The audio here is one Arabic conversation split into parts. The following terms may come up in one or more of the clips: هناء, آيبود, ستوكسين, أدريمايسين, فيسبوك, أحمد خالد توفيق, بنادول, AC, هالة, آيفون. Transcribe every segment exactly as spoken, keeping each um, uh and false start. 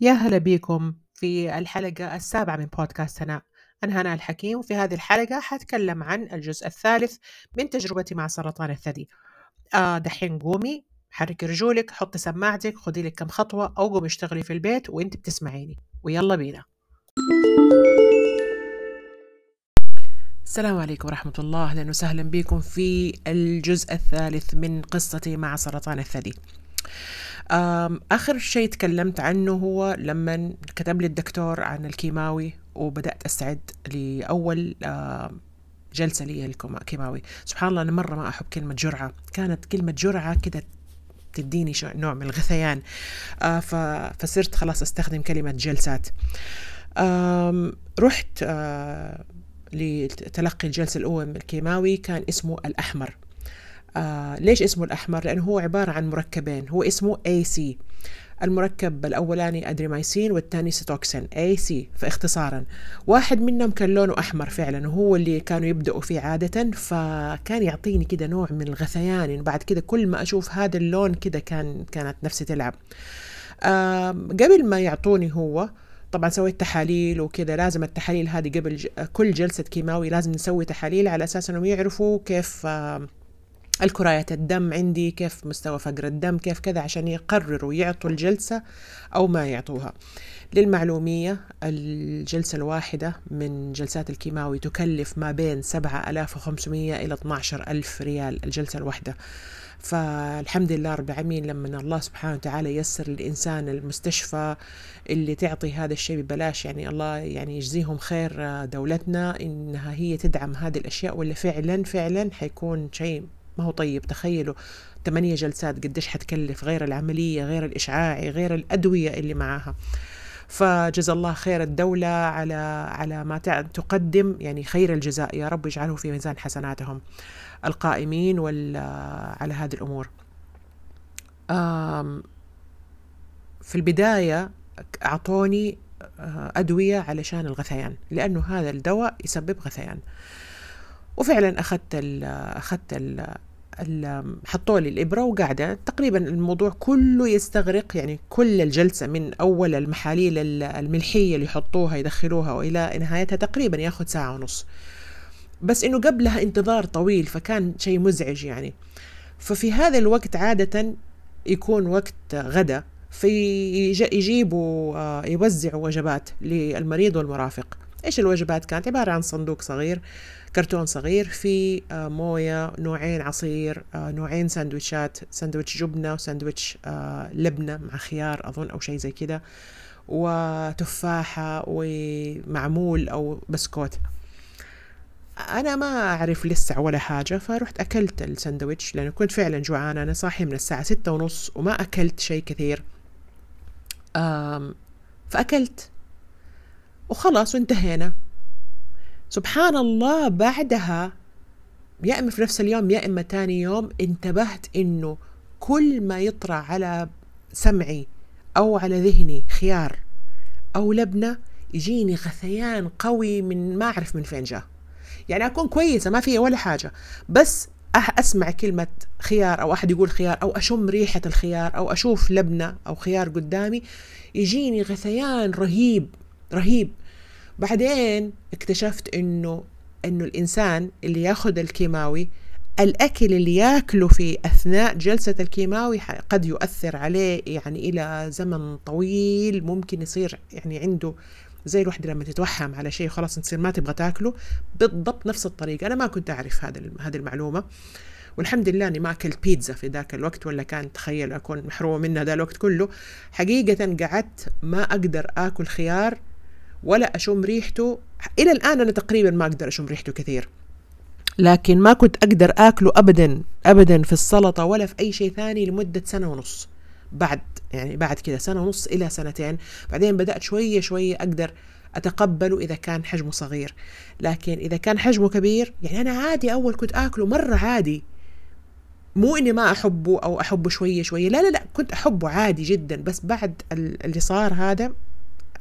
يا هلا بيكم في الحلقة السابعة من بودكاست هناء. أنا هناء الحكيم، وفي هذه الحلقة حتكلم عن الجزء الثالث من تجربتي مع سرطان الثدي. آه دحين قومي، حركي رجولك، حطي سماعتك، خدي لك كم خطوة أو قومي اشتغلي في البيت وانت بتسمعيني، ويلا بينا. السلام عليكم ورحمة الله، أهلا وسهلا بكم في الجزء الثالث من قصتي مع سرطان الثدي. آخر شيء تكلمت عنه هو لما كتب لي الدكتور عن الكيماوي وبدأت أستعد لأول جلسة لي الكيماوي. سبحان الله، أنا مرة ما أحب كلمة جرعة، كانت كلمة جرعة كده تديني نوع من الغثيان، فصرت خلاص أستخدم كلمة جلسات. رحت لتلقي الجلسة الأول من الكيماوي، كان اسمه الأحمر. آه ليش اسمه الأحمر؟ لأنه هو عبارة عن مركبين، هو اسمه إيه سي. المركب الأولاني أدريمايسين والثاني ستوكسين، إيه سي فاختصارا. واحد منهم كان لونه أحمر فعلا، وهو اللي كانوا يبدأوا فيه عادة، فكان يعطيني كده نوع من الغثيان. بعد كده كل ما أشوف هذا اللون كده كان كانت نفسي تلعب. آه قبل ما يعطوني هو طبعا سويت تحاليل وكذا، لازم التحاليل هذه قبل ج... كل جلسة كيماوي لازم نسوي تحاليل على أساس أنهم يعرفوا كيف آه الكريات الدم عندي، كيف مستوى فقر الدم، كيف كذا، عشان يقرروا يعطوا الجلسة أو ما يعطوها. للمعلومية، الجلسة الواحدة من جلسات الكيماوي تكلف ما بين سبعة آلاف وخمسمية إلى اثنا عشر ألف ريال الجلسة الواحدة. فالحمد لله رب العالمين لما الله سبحانه وتعالى يسر للإنسان المستشفى اللي تعطي هذا الشيء ببلاش، يعني الله يعني يجزيهم خير دولتنا إنها هي تدعم هذه الأشياء، ولا فعلا فعلا حيكون شيء ما هو طيب. تخيلوا ثمانية جلسات قديش حتكلف، غير العملية، غير الإشعاعي، غير الأدوية اللي معاها. فجزا الله خير الدولة على على ما تقدم، يعني خير الجزاء، يا رب يجعله في ميزان حسناتهم القائمين ولا على هذه الأمور. في البداية أعطوني أدوية علشان الغثيان، لأنه هذا الدواء يسبب غثيان. وفعلا اخذت ال اخذت ال حطوا لي الابره وقاعده. تقريبا الموضوع كله يستغرق، يعني كل الجلسه من اول المحاليل الملحيه اللي يحطوها يدخلوها والى نهايتها تقريبا ياخذ ساعه ونص، بس انه قبلها انتظار طويل، فكان شيء مزعج يعني. ففي هذا الوقت عاده يكون وقت غدا، فيجيبوا يوزعوا وجبات للمريض والمرافق. إيش الوجبات؟ كانت عبارة عن صندوق صغير، كرتون صغير، فيه موية، نوعين عصير، نوعين ساندويتشات، ساندويتش جبنة وساندويتش لبنة مع خيار أظن أو شيء زي كده، وتفاحة ومعمول أو بسكوت. أنا ما أعرف لسه ولا حاجة، فروحت أكلت الساندويتش لأنه كنت فعلا جوعانة. أنا صاحي من الساعة ستة ونص وما أكلت شيء كثير، فأكلت وخلاص وانتهينا. سبحان الله، بعدها يا إما في نفس اليوم يا إما تاني يوم انتبهت إنه كل ما يطرأ على سمعي أو على ذهني خيار أو لبنة يجيني غثيان قوي، من ما أعرف من فين جاء. يعني أكون كويسة ما فيها ولا حاجة، بس أسمع كلمة خيار أو أحد يقول خيار أو أشم ريحة الخيار أو أشوف لبنة أو خيار قدامي يجيني غثيان رهيب رهيب. بعدين اكتشفت انه انه الانسان اللي ياخذ الكيماوي، الاكل اللي ياكله في اثناء جلسه الكيماوي قد يؤثر عليه يعني الى زمن طويل. ممكن يصير يعني عنده زي الوحده لما تتوهم على شيء خلاص تصير ما تبغى تاكله، بالضبط نفس الطريقه. انا ما كنت اعرف هذا هذه المعلومه، والحمد لله اني ما اكلت بيتزا في ذاك الوقت، ولا كان تخيل اكون محرومه منها ذا الوقت كله. حقيقه قعدت ما اقدر اكل خيار ولا أشم ريحته. إلى الآن أنا تقريبا ما أقدر أشم ريحته كثير، لكن ما كنت أقدر أكله أبدا أبدا في السلطة ولا في أي شيء ثاني لمدة سنة ونص. بعد يعني بعد كده سنة ونص إلى سنتين، بعدين بدأت شوية شوية أقدر أتقبله إذا كان حجمه صغير. لكن إذا كان حجمه كبير يعني أنا عادي، أول كنت أكله مرة عادي، مو إني ما أحبه أو أحبه شوية شوية، لا لا لا، كنت أحبه عادي جدا. بس بعد اللي صار هذا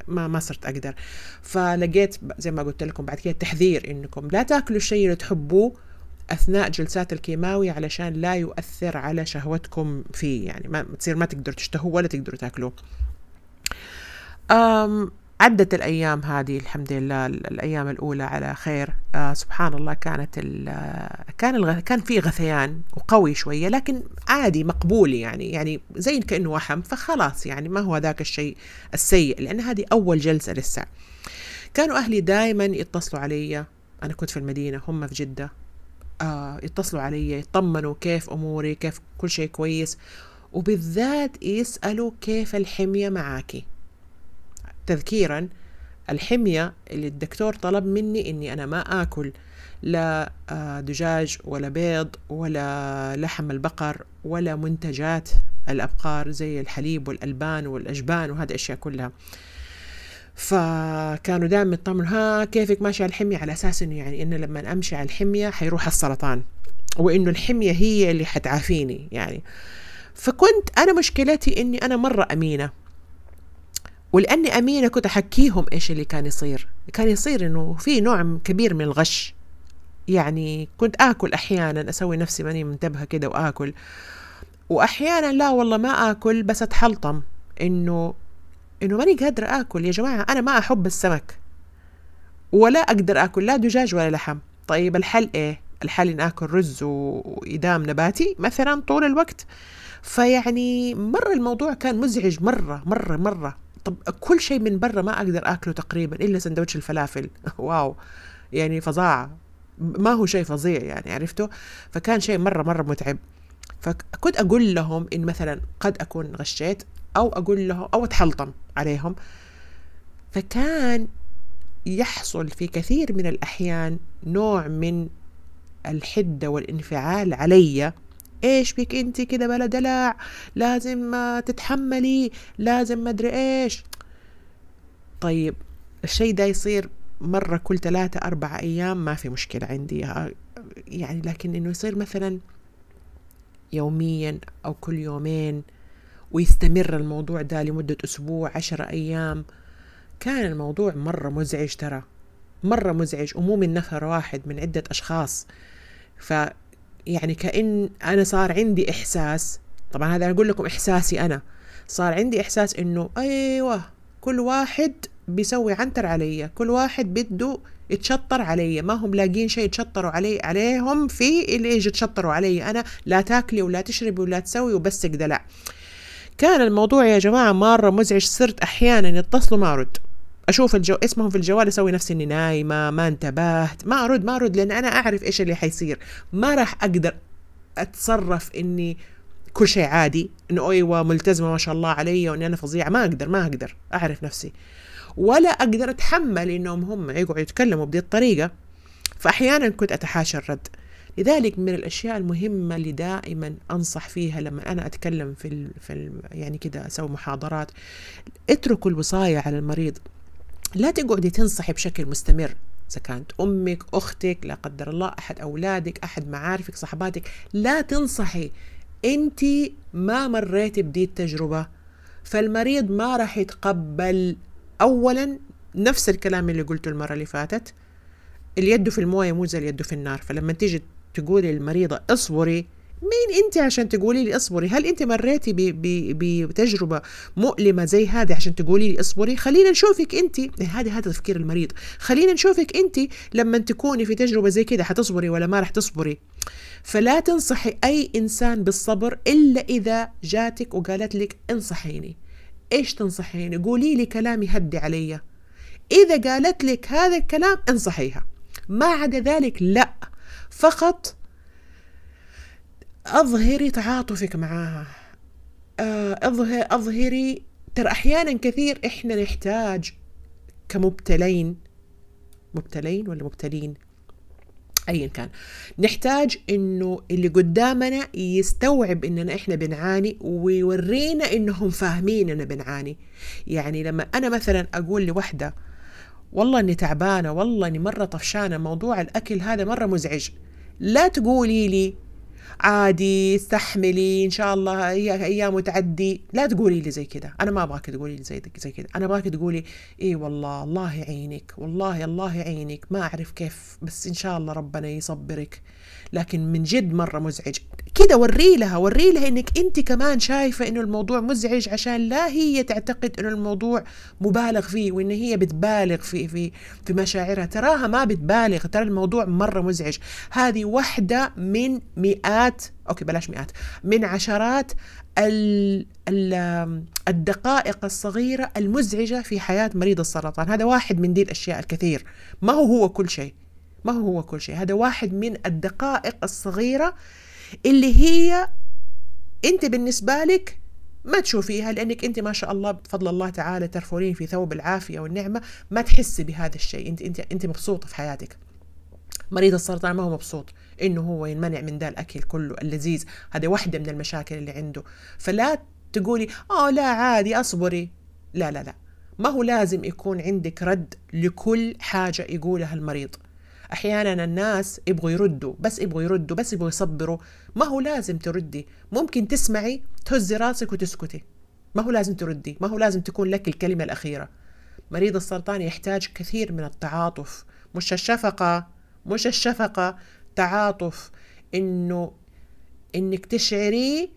ما ما صرت أقدر. فلقيت زي ما قلت لكم بعد كده تحذير إنكم لا تأكلوا الشيء اللي تحبوه أثناء جلسات الكيماوي علشان لا يؤثر على شهوتكم فيه، يعني ما تصير ما تقدروا تشتهوه ولا تقدروا تأكلوه. عدت الأيام هذه الحمد لله، الأيام الأولى على خير. آه سبحان الله، كانت كان الغ... كان في غثيان وقوي شوية، لكن عادي مقبول يعني، يعني زي كأنه وحم، فخلاص يعني ما هو ذاك الشيء السيء، لأن هذه أول جلسة لسه. كانوا أهلي دائما يتصلوا علي، أنا كنت في المدينة هم في جدة، آه يتصلوا علي يطمنوا كيف أموري، كيف كل شيء كويس، وبالذات يسألوا كيف الحمية معاكي. تذكيرا، الحمية اللي الدكتور طلب مني إني أنا ما آكل لا دجاج ولا بيض ولا لحم البقر ولا منتجات الأبقار زي الحليب والألبان والأجبان وهذه الأشياء كلها. فكانوا دائما يطمنوا، ها كيفك ماشي على الحمية، على أساس إنه يعني إنه لما أمشي على الحمية حيروح السرطان، وإنه الحمية هي اللي حتعافيني يعني. فكنت أنا مشكلتي إني أنا مرة أمينة، ولأني أمينة كنت أحكيهم إيش اللي كان يصير. كان يصير إنه في نوع كبير من الغش، يعني كنت آكل أحيانا أسوي نفسي ماني منتبهة كده وآكل، وأحيانا لا والله ما آكل بس أتحلطم إنه إنه ماني قادرة آكل. يا جماعة أنا ما أحب السمك ولا أقدر آكل لا دجاج ولا لحم، طيب الحل إيه؟ الحل إن آكل رز وإدام نباتي مثلا طول الوقت. فيعني مرة الموضوع كان مزعج مرة مرة مرة. طب كل شيء من برا ما أقدر أكله تقريبا إلا سندوتش الفلافل، واو يعني فظاعة، ما هو شيء فظيع يعني عرفته. فكان شيء مرة مرة متعب. فكنت أقول لهم إن مثلا قد أكون غشيت، أو أقول لهم أو أتحلطم عليهم. فكان يحصل في كثير من الأحيان نوع من الحدة والانفعال علي، إيش بك أنت كده بلا دلع، لازم تتحملي، لازم ما أدري إيش. طيب الشيء ده يصير مرة كل ثلاثة أربعة أيام ما في مشكلة عندي يعني، لكن إنه يصير مثلا يوميا أو كل يومين، ويستمر الموضوع ده لمدة أسبوع عشرة أيام. كان الموضوع مرة مزعج، ترى مرة مزعج، ومو من نفر واحد، من عدة أشخاص. ف يعني كأن أنا صار عندي إحساس، طبعا هذا أقول لكم إحساسي أنا، صار عندي إحساس إنه أيوه كل واحد بيسوي عنتر علي، كل واحد بده يتشطر علي، ما هم لاقين شيء يتشطروا علي عليهم في اللي يجي يتشطروا علي أنا، لا تاكلي ولا تشربي ولا تسوي وبس دلع. كان الموضوع يا جماعة مرة مزعج. صرت أحيانا يتصلوا ما أرد، أشوف الجو اسمهم في الجوال، أسوي نفسي إني نايمة ما انتبهت، ما أرد ما أرد، لأن أنا أعرف إيش اللي حيصير، ما راح أقدر أتصرف إني كل شيء عادي، إنه أيوة ملتزمة ما شاء الله علي وإني أنا فظيعة، ما أقدر ما أقدر أعرف نفسي، ولا أقدر أتحمل إنهم هم يقعدوا يتكلموا بهذه الطريقة. فأحيانا كنت أتحاشى الرد. لذلك من الأشياء المهمة اللي دائما أنصح فيها لما أنا أتكلم في ال في ال يعني كده أسوي محاضرات، اتركوا الوصاية على المريض، لا تقعدي تنصحي بشكل مستمر، إذا كانت أمك، أختك، لا قدر الله أحد أولادك، أحد معارفك، صحباتك، لا تنصحي، أنت ما مريتي بدي التجربة، فالمريض ما راح يتقبل أولا نفس الكلام اللي قلته المرة اللي فاتت، اليد في الموية مو زي اليد في النار. فلما تيجي تقولي للمريضة اصبري، مين أنت عشان تقولي لي اصبري؟ هل أنت مريتي بتجربة مؤلمة زي هذه عشان تقولي لي اصبري؟ خلينا نشوفك أنت، هذا هذا تفكير المريض، خلينا نشوفك أنت لما تكوني في تجربة زي كده حتصبري ولا ما رح تصبري. فلا تنصحي أي إنسان بالصبر إلا إذا جاتك وقالت لك انصحيني. إيش تنصحيني؟ قولي لي كلام يهدي علي. إذا قالت لك هذا الكلام انصحيها، ما عدا ذلك لا، فقط أظهري تعاطفك معاها، أظهري. ترى أحيانا كثير إحنا نحتاج كمبتلين، مبتلين ولا مبتلين أيا كان، نحتاج إنه اللي قدامنا يستوعب إننا إحنا بنعاني، ويورينا إنهم فاهمين إننا بنعاني. يعني لما أنا مثلا أقول لوحدة والله إني تعبانة، والله إني مرة طفشانة، موضوع الأكل هذا مرة مزعج، لا تقولي لي عادي استحملي إن شاء الله هي أيام وتعدي. لا تقولي لي زي كده، أنا ما أبغاك تقولي لي زي زي كده، أنا أبغاك تقولي إيه والله الله يعينك، والله الله يعينك، ما أعرف كيف بس إن شاء الله ربنا يصبرك، لكن من جد مرة مزعج كده. وري لها وري لها إنك أنت كمان شايفة إنه الموضوع مزعج، عشان لا هي تعتقد إنه الموضوع مبالغ فيه وإن هي بتبالغ في في في مشاعرها. تراها ما بتبالغ، ترى الموضوع مرة مزعج. هذه واحدة من مئات، أوكي بلاش مئات، من عشرات ال ال الدقائق الصغيرة المزعجة في حياة مريض السرطان. هذا واحد من دي الأشياء الكثير، ما هو هو كل شيء، ما هو هو كل شيء، هذا واحد من الدقائق الصغيرة اللي هي أنت بالنسبة لك ما تشوفيها، لأنك أنت ما شاء الله بفضل الله تعالى ترفلين في ثوب العافية والنعمة، ما تحسي بهذا الشيء، أنت أنت أنت مبسوطة في حياتك. مريض السرطان ما هو مبسوط إنه هو ينمنع من ذا الأكل كله اللذيذ، هذا واحدة من المشاكل اللي عنده. فلا تقولي آه لا عادي أصبري، لا لا لا، ما هو لازم يكون عندك رد لكل حاجة يقولها المريض. أحيانا الناس يبغوا يردوا بس يبغوا يردوا بس يبغوا يصبروا، ما هو لازم تردي، ممكن تسمعي تهزي راسك وتسكتي، ما هو لازم تردي، ما هو لازم تكون لك الكلمة الأخيرة. مريض السرطان يحتاج كثير من التعاطف، مش الشفقة، مش الشفقة، تعاطف، إنه إنك تشعريه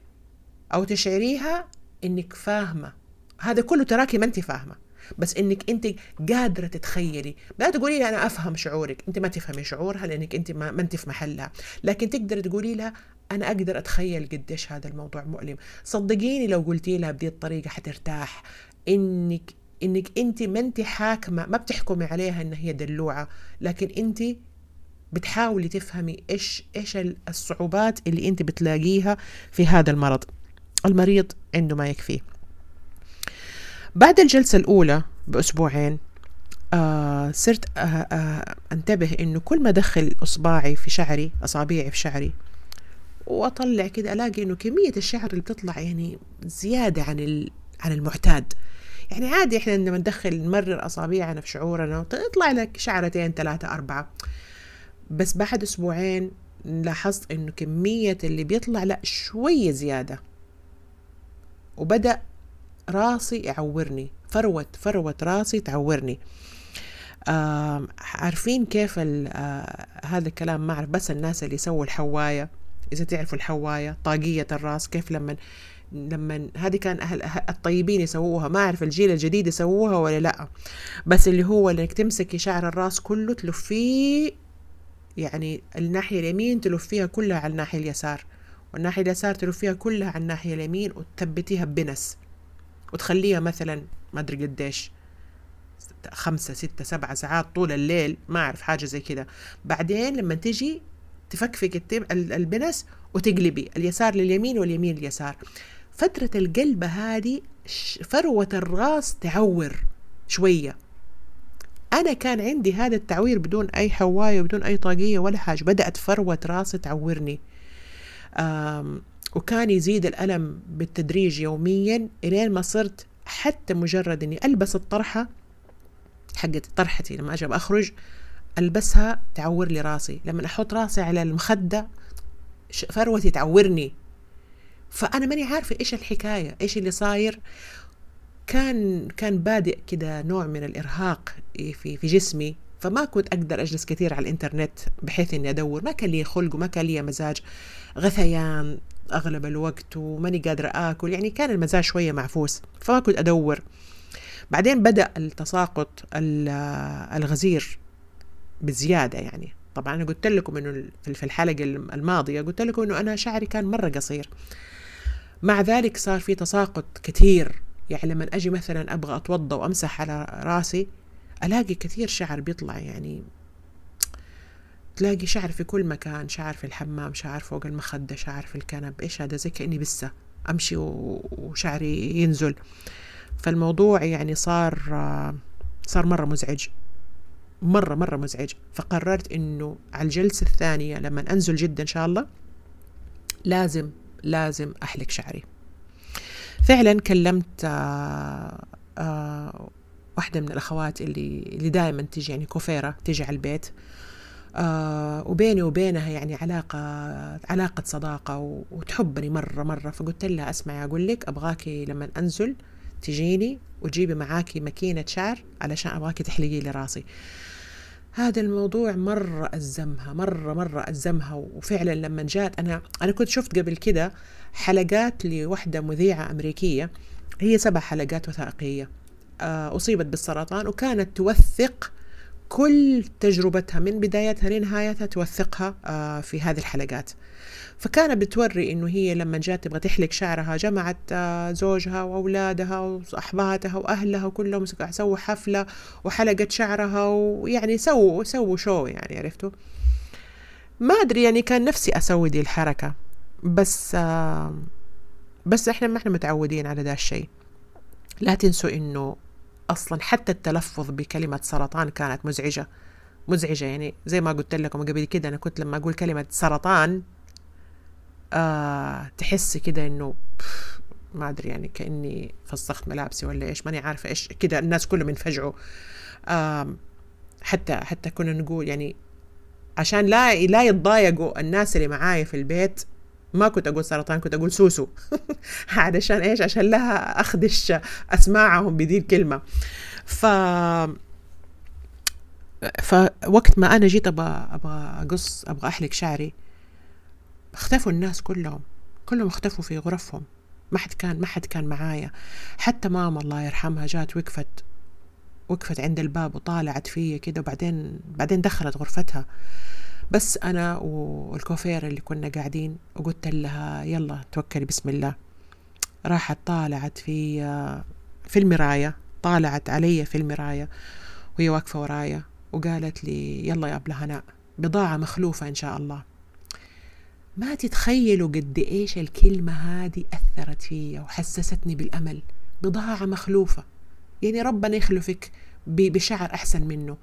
أو تشعريها إنك فاهمة، هذا كله تراكي ما أنت فاهمة، بس إنك أنت قادرة تتخيلي. لا تقولي لها أنا أفهم شعورك، أنت ما تفهمي شعورها لأنك أنت ما أنت في محلها، لكن تقدر تقولي لها أنا أقدر أتخيل قديش هذا الموضوع مؤلم. صدقيني لو قلتي لها بدي الطريقة حترتاح، إنك إنك أنت ما أنت حاكمة، ما بتحكمي عليها إن هي دلوعة، لكن أنت بتحاولي تفهمي إيش إيش الصعوبات اللي أنت بتلاقيها في هذا المرض. المريض عنده ما يكفيه. بعد الجلسة الأولى بأسبوعين آه صرت آه آه أنتبه إنه كل ما أدخل إصبعي في شعري، أصابعي في شعري وأطلع كده، ألاقي إنه كمية الشعر اللي بتطلع يعني زيادة عن عن المعتاد. يعني عادي إحنا لما ندخل نمرر أصابعنا في شعورنا تطلع لك شعرتين ثلاثة أربعة، بس بعد أسبوعين لاحظت إنه كمية اللي بيطلع لا شوية زيادة، وبدأ راسي يعورني، فروة فروة راسي تعورني. آه عارفين كيف آه هذا الكلام؟ ما أعرف، بس الناس اللي سووا الحواية، إذا تعرفوا الحواية طاقية الراس، كيف لما لما هذه كان أهل الطيبين يسووها، ما أعرف الجيل الجديد يسووها ولا لأ، بس اللي هو إنك تمسكي شعر الراس كله تلفيه، يعني الناحية اليمين تلفيها كلها على الناحية اليسار، والناحية اليسار تلفيها كلها على الناحية اليمين، وتثبتيها ببنس وتخليها مثلا ما ادري قديش خمسة ستة سبعة ساعات طول الليل، ما اعرف حاجة زي كده. بعدين لما تجي تفكفك البنس وتقلبي اليسار لليمين واليمين لليسار، فترة القلبة هذه فروة الراس تعور شوية. أنا كان عندي هذا التعوير بدون أي حواية وبدون أي طاقية ولا حاجة، بدأت فروة راسي تعورني، وكان يزيد الألم بالتدريج يوميا، إلين ما صرت حتى مجرد أني ألبس الطرحة حقت طرحتي لما أجي أخرج ألبسها تعور لي راسي، لما أحط راسي على المخدة فروتي تعورني. فأنا ماني عارفة إيش الحكاية، إيش اللي صاير. كان كان بادئ كده نوع من الإرهاق في في جسمي، فما كنت أقدر أجلس كثير على الإنترنت بحيث إني أدور، ما كان لي خلق وما كان لي مزاج، غثيان أغلب الوقت وماني قادرة آكل، يعني كان المزاج شوية معفوس فما كنت أدور. بعدين بدأ التساقط الغزير بزيادة. يعني طبعا أنا قلت لكم إنه في الحلقة الماضية قلت لكم إنه أنا شعري كان مرة قصير، مع ذلك صار في تساقط كثير. يعني لما أجي مثلا أبغى أتوضى وأمسح على راسي ألاقي كثير شعر بيطلع، يعني تلاقي شعر في كل مكان، شعر في الحمام، شعر فوق المخدة، شعر في الكنب. إيش هذا؟ زي كأني بسه أمشي وشعري ينزل. فالموضوع يعني صار صار مرة مزعج، مرة مرة مزعج. فقررت إنه على الجلسة الثانية لما أنزل جدا إن شاء الله لازم لازم أحلق شعري. فعلا كلمت آآ آآ واحدة من الأخوات اللي اللي دائما تيجي، يعني كوفيرة تيجي على البيت، آه وبيني وبينها يعني علاقة علاقة صداقة، وتحبني مرة مرة. فقلت لها اسمعي أقول لك، أبغاكي لما أنزل تجيني وتجيبي معاكي ماكينة شعر علشان أبغاكي تحلقي لي راسي. هذا الموضوع مرة أزمها مرة مرة أزمها. وفعلا لما جات أنا أنا كنت شفت قبل كده حلقات لوحدة مذيعة أمريكية، هي سبع حلقات وثائقية أصيبت بالسرطان، وكانت توثق كل تجربتها من بدايتها لنهايتها، توثقها في هذه الحلقات. فكانت بتوري إنه هي لما جات تبغى تحلق شعرها جمعت زوجها وأولادها وأحباتها وأهلها وكلهم سووا حفلة وحلقت شعرها، ويعني سووا سووا شو يعني، عرفتوا؟ ما أدري يعني كان نفسي أسوي دي الحركة، بس بس إحنا ما إحنا متعودين على ده الشيء. لا تنسوا إنه أصلا حتى التلفظ بكلمة سرطان كانت مزعجة مزعجة، يعني زي ما قلت لكم قبل كده، أنا كنت لما أقول كلمة سرطان آه تحس كده إنه ما أدري يعني كأني فسخت ملابسي ولا إيش، ماني عارفة إيش كده، الناس كلهم ينفجعوا. آه حتى حتى كنا نقول يعني عشان لا لا يتضايقوا الناس اللي معاي في البيت، ما كنت أقول سرطان، كنت أقول سوسو علشان إيش؟ عشان لها أخدش أسماعهم بدي الكلمة. ف... فوقت ما أنا جيت أبغى أبغى أقص أبغى أحلق شعري، اختفوا الناس كلهم كلهم اختفوا في غرفهم، ما حد كان ما حد كان معايا. حتى ماما الله يرحمها جات وقفت وقفت عند الباب وطالعت فيا كده، وبعدين بعدين دخلت غرفتها. بس أنا والكوفير اللي كنا قاعدين، وقلت لها يلا توكلي بسم الله. راحت طالعت في في المراية، طالعت علي في المراية وهي واقفة ورايا، وقالت لي يلا يا أبلة هناء، بضاعة مخلوفة إن شاء الله. ما تتخيلوا قد إيش الكلمة هذه أثرت فيا وحسستني بالأمل. بضاعة مخلوفة، يعني ربنا يخلفك بشعر أحسن منه.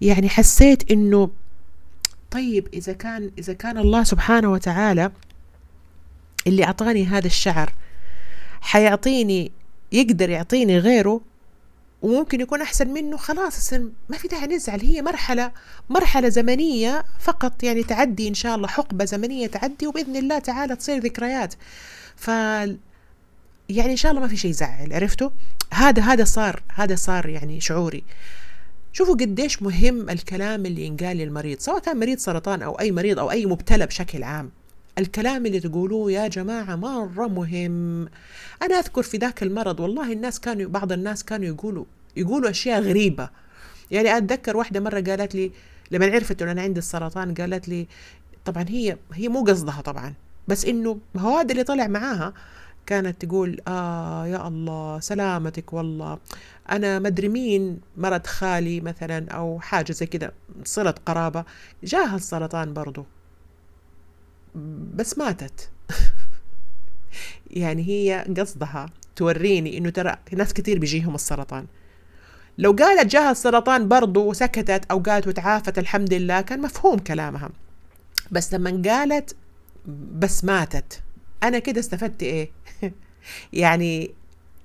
يعني حسيت إنه طيب إذا كان إذا كان الله سبحانه وتعالى اللي أعطاني هذا الشعر حيعطيني، يقدر يعطيني غيره وممكن يكون أحسن منه، خلاص ما في داعي نزعل. هي مرحلة مرحلة زمنية فقط، يعني تعدي إن شاء الله، حقبة زمنية تعدي وبإذن الله تعالى تصير ذكريات. ف يعني إن شاء الله ما في شيء يزعل، عرفتوا؟ هذا هذا صار هذا صار يعني شعوري. شوفوا قديش مهم الكلام اللي ينقال للمريض، سواء كان مريض سرطان أو أي مريض أو أي مبتلى بشكل عام. الكلام اللي تقولوه يا جماعة مرة مهم. أنا أذكر في ذاك المرض والله الناس كانوا بعض الناس كانوا يقولوا يقولوا أشياء غريبة. يعني أتذكر واحدة مرة قالت لي لما عرفت أن أنا عندي السرطان، قالت لي طبعا هي هي مو قصدها طبعا، بس إنه هو هذا اللي طلع معاها. كانت تقول آه يا الله سلامتك، والله أنا مدري مين مرض خالي مثلا أو حاجة زي كده، صلة قرابة جاها السرطان برضو بس ماتت يعني هي قصدها توريني إنه ترى ناس كتير بيجيهم السرطان. لو قالت جاها السرطان برضو وسكتت أو قالت وتعافت الحمد لله كان مفهوم كلامها، بس لما قالت بس ماتت، أنا كده استفدت إيه؟ يعني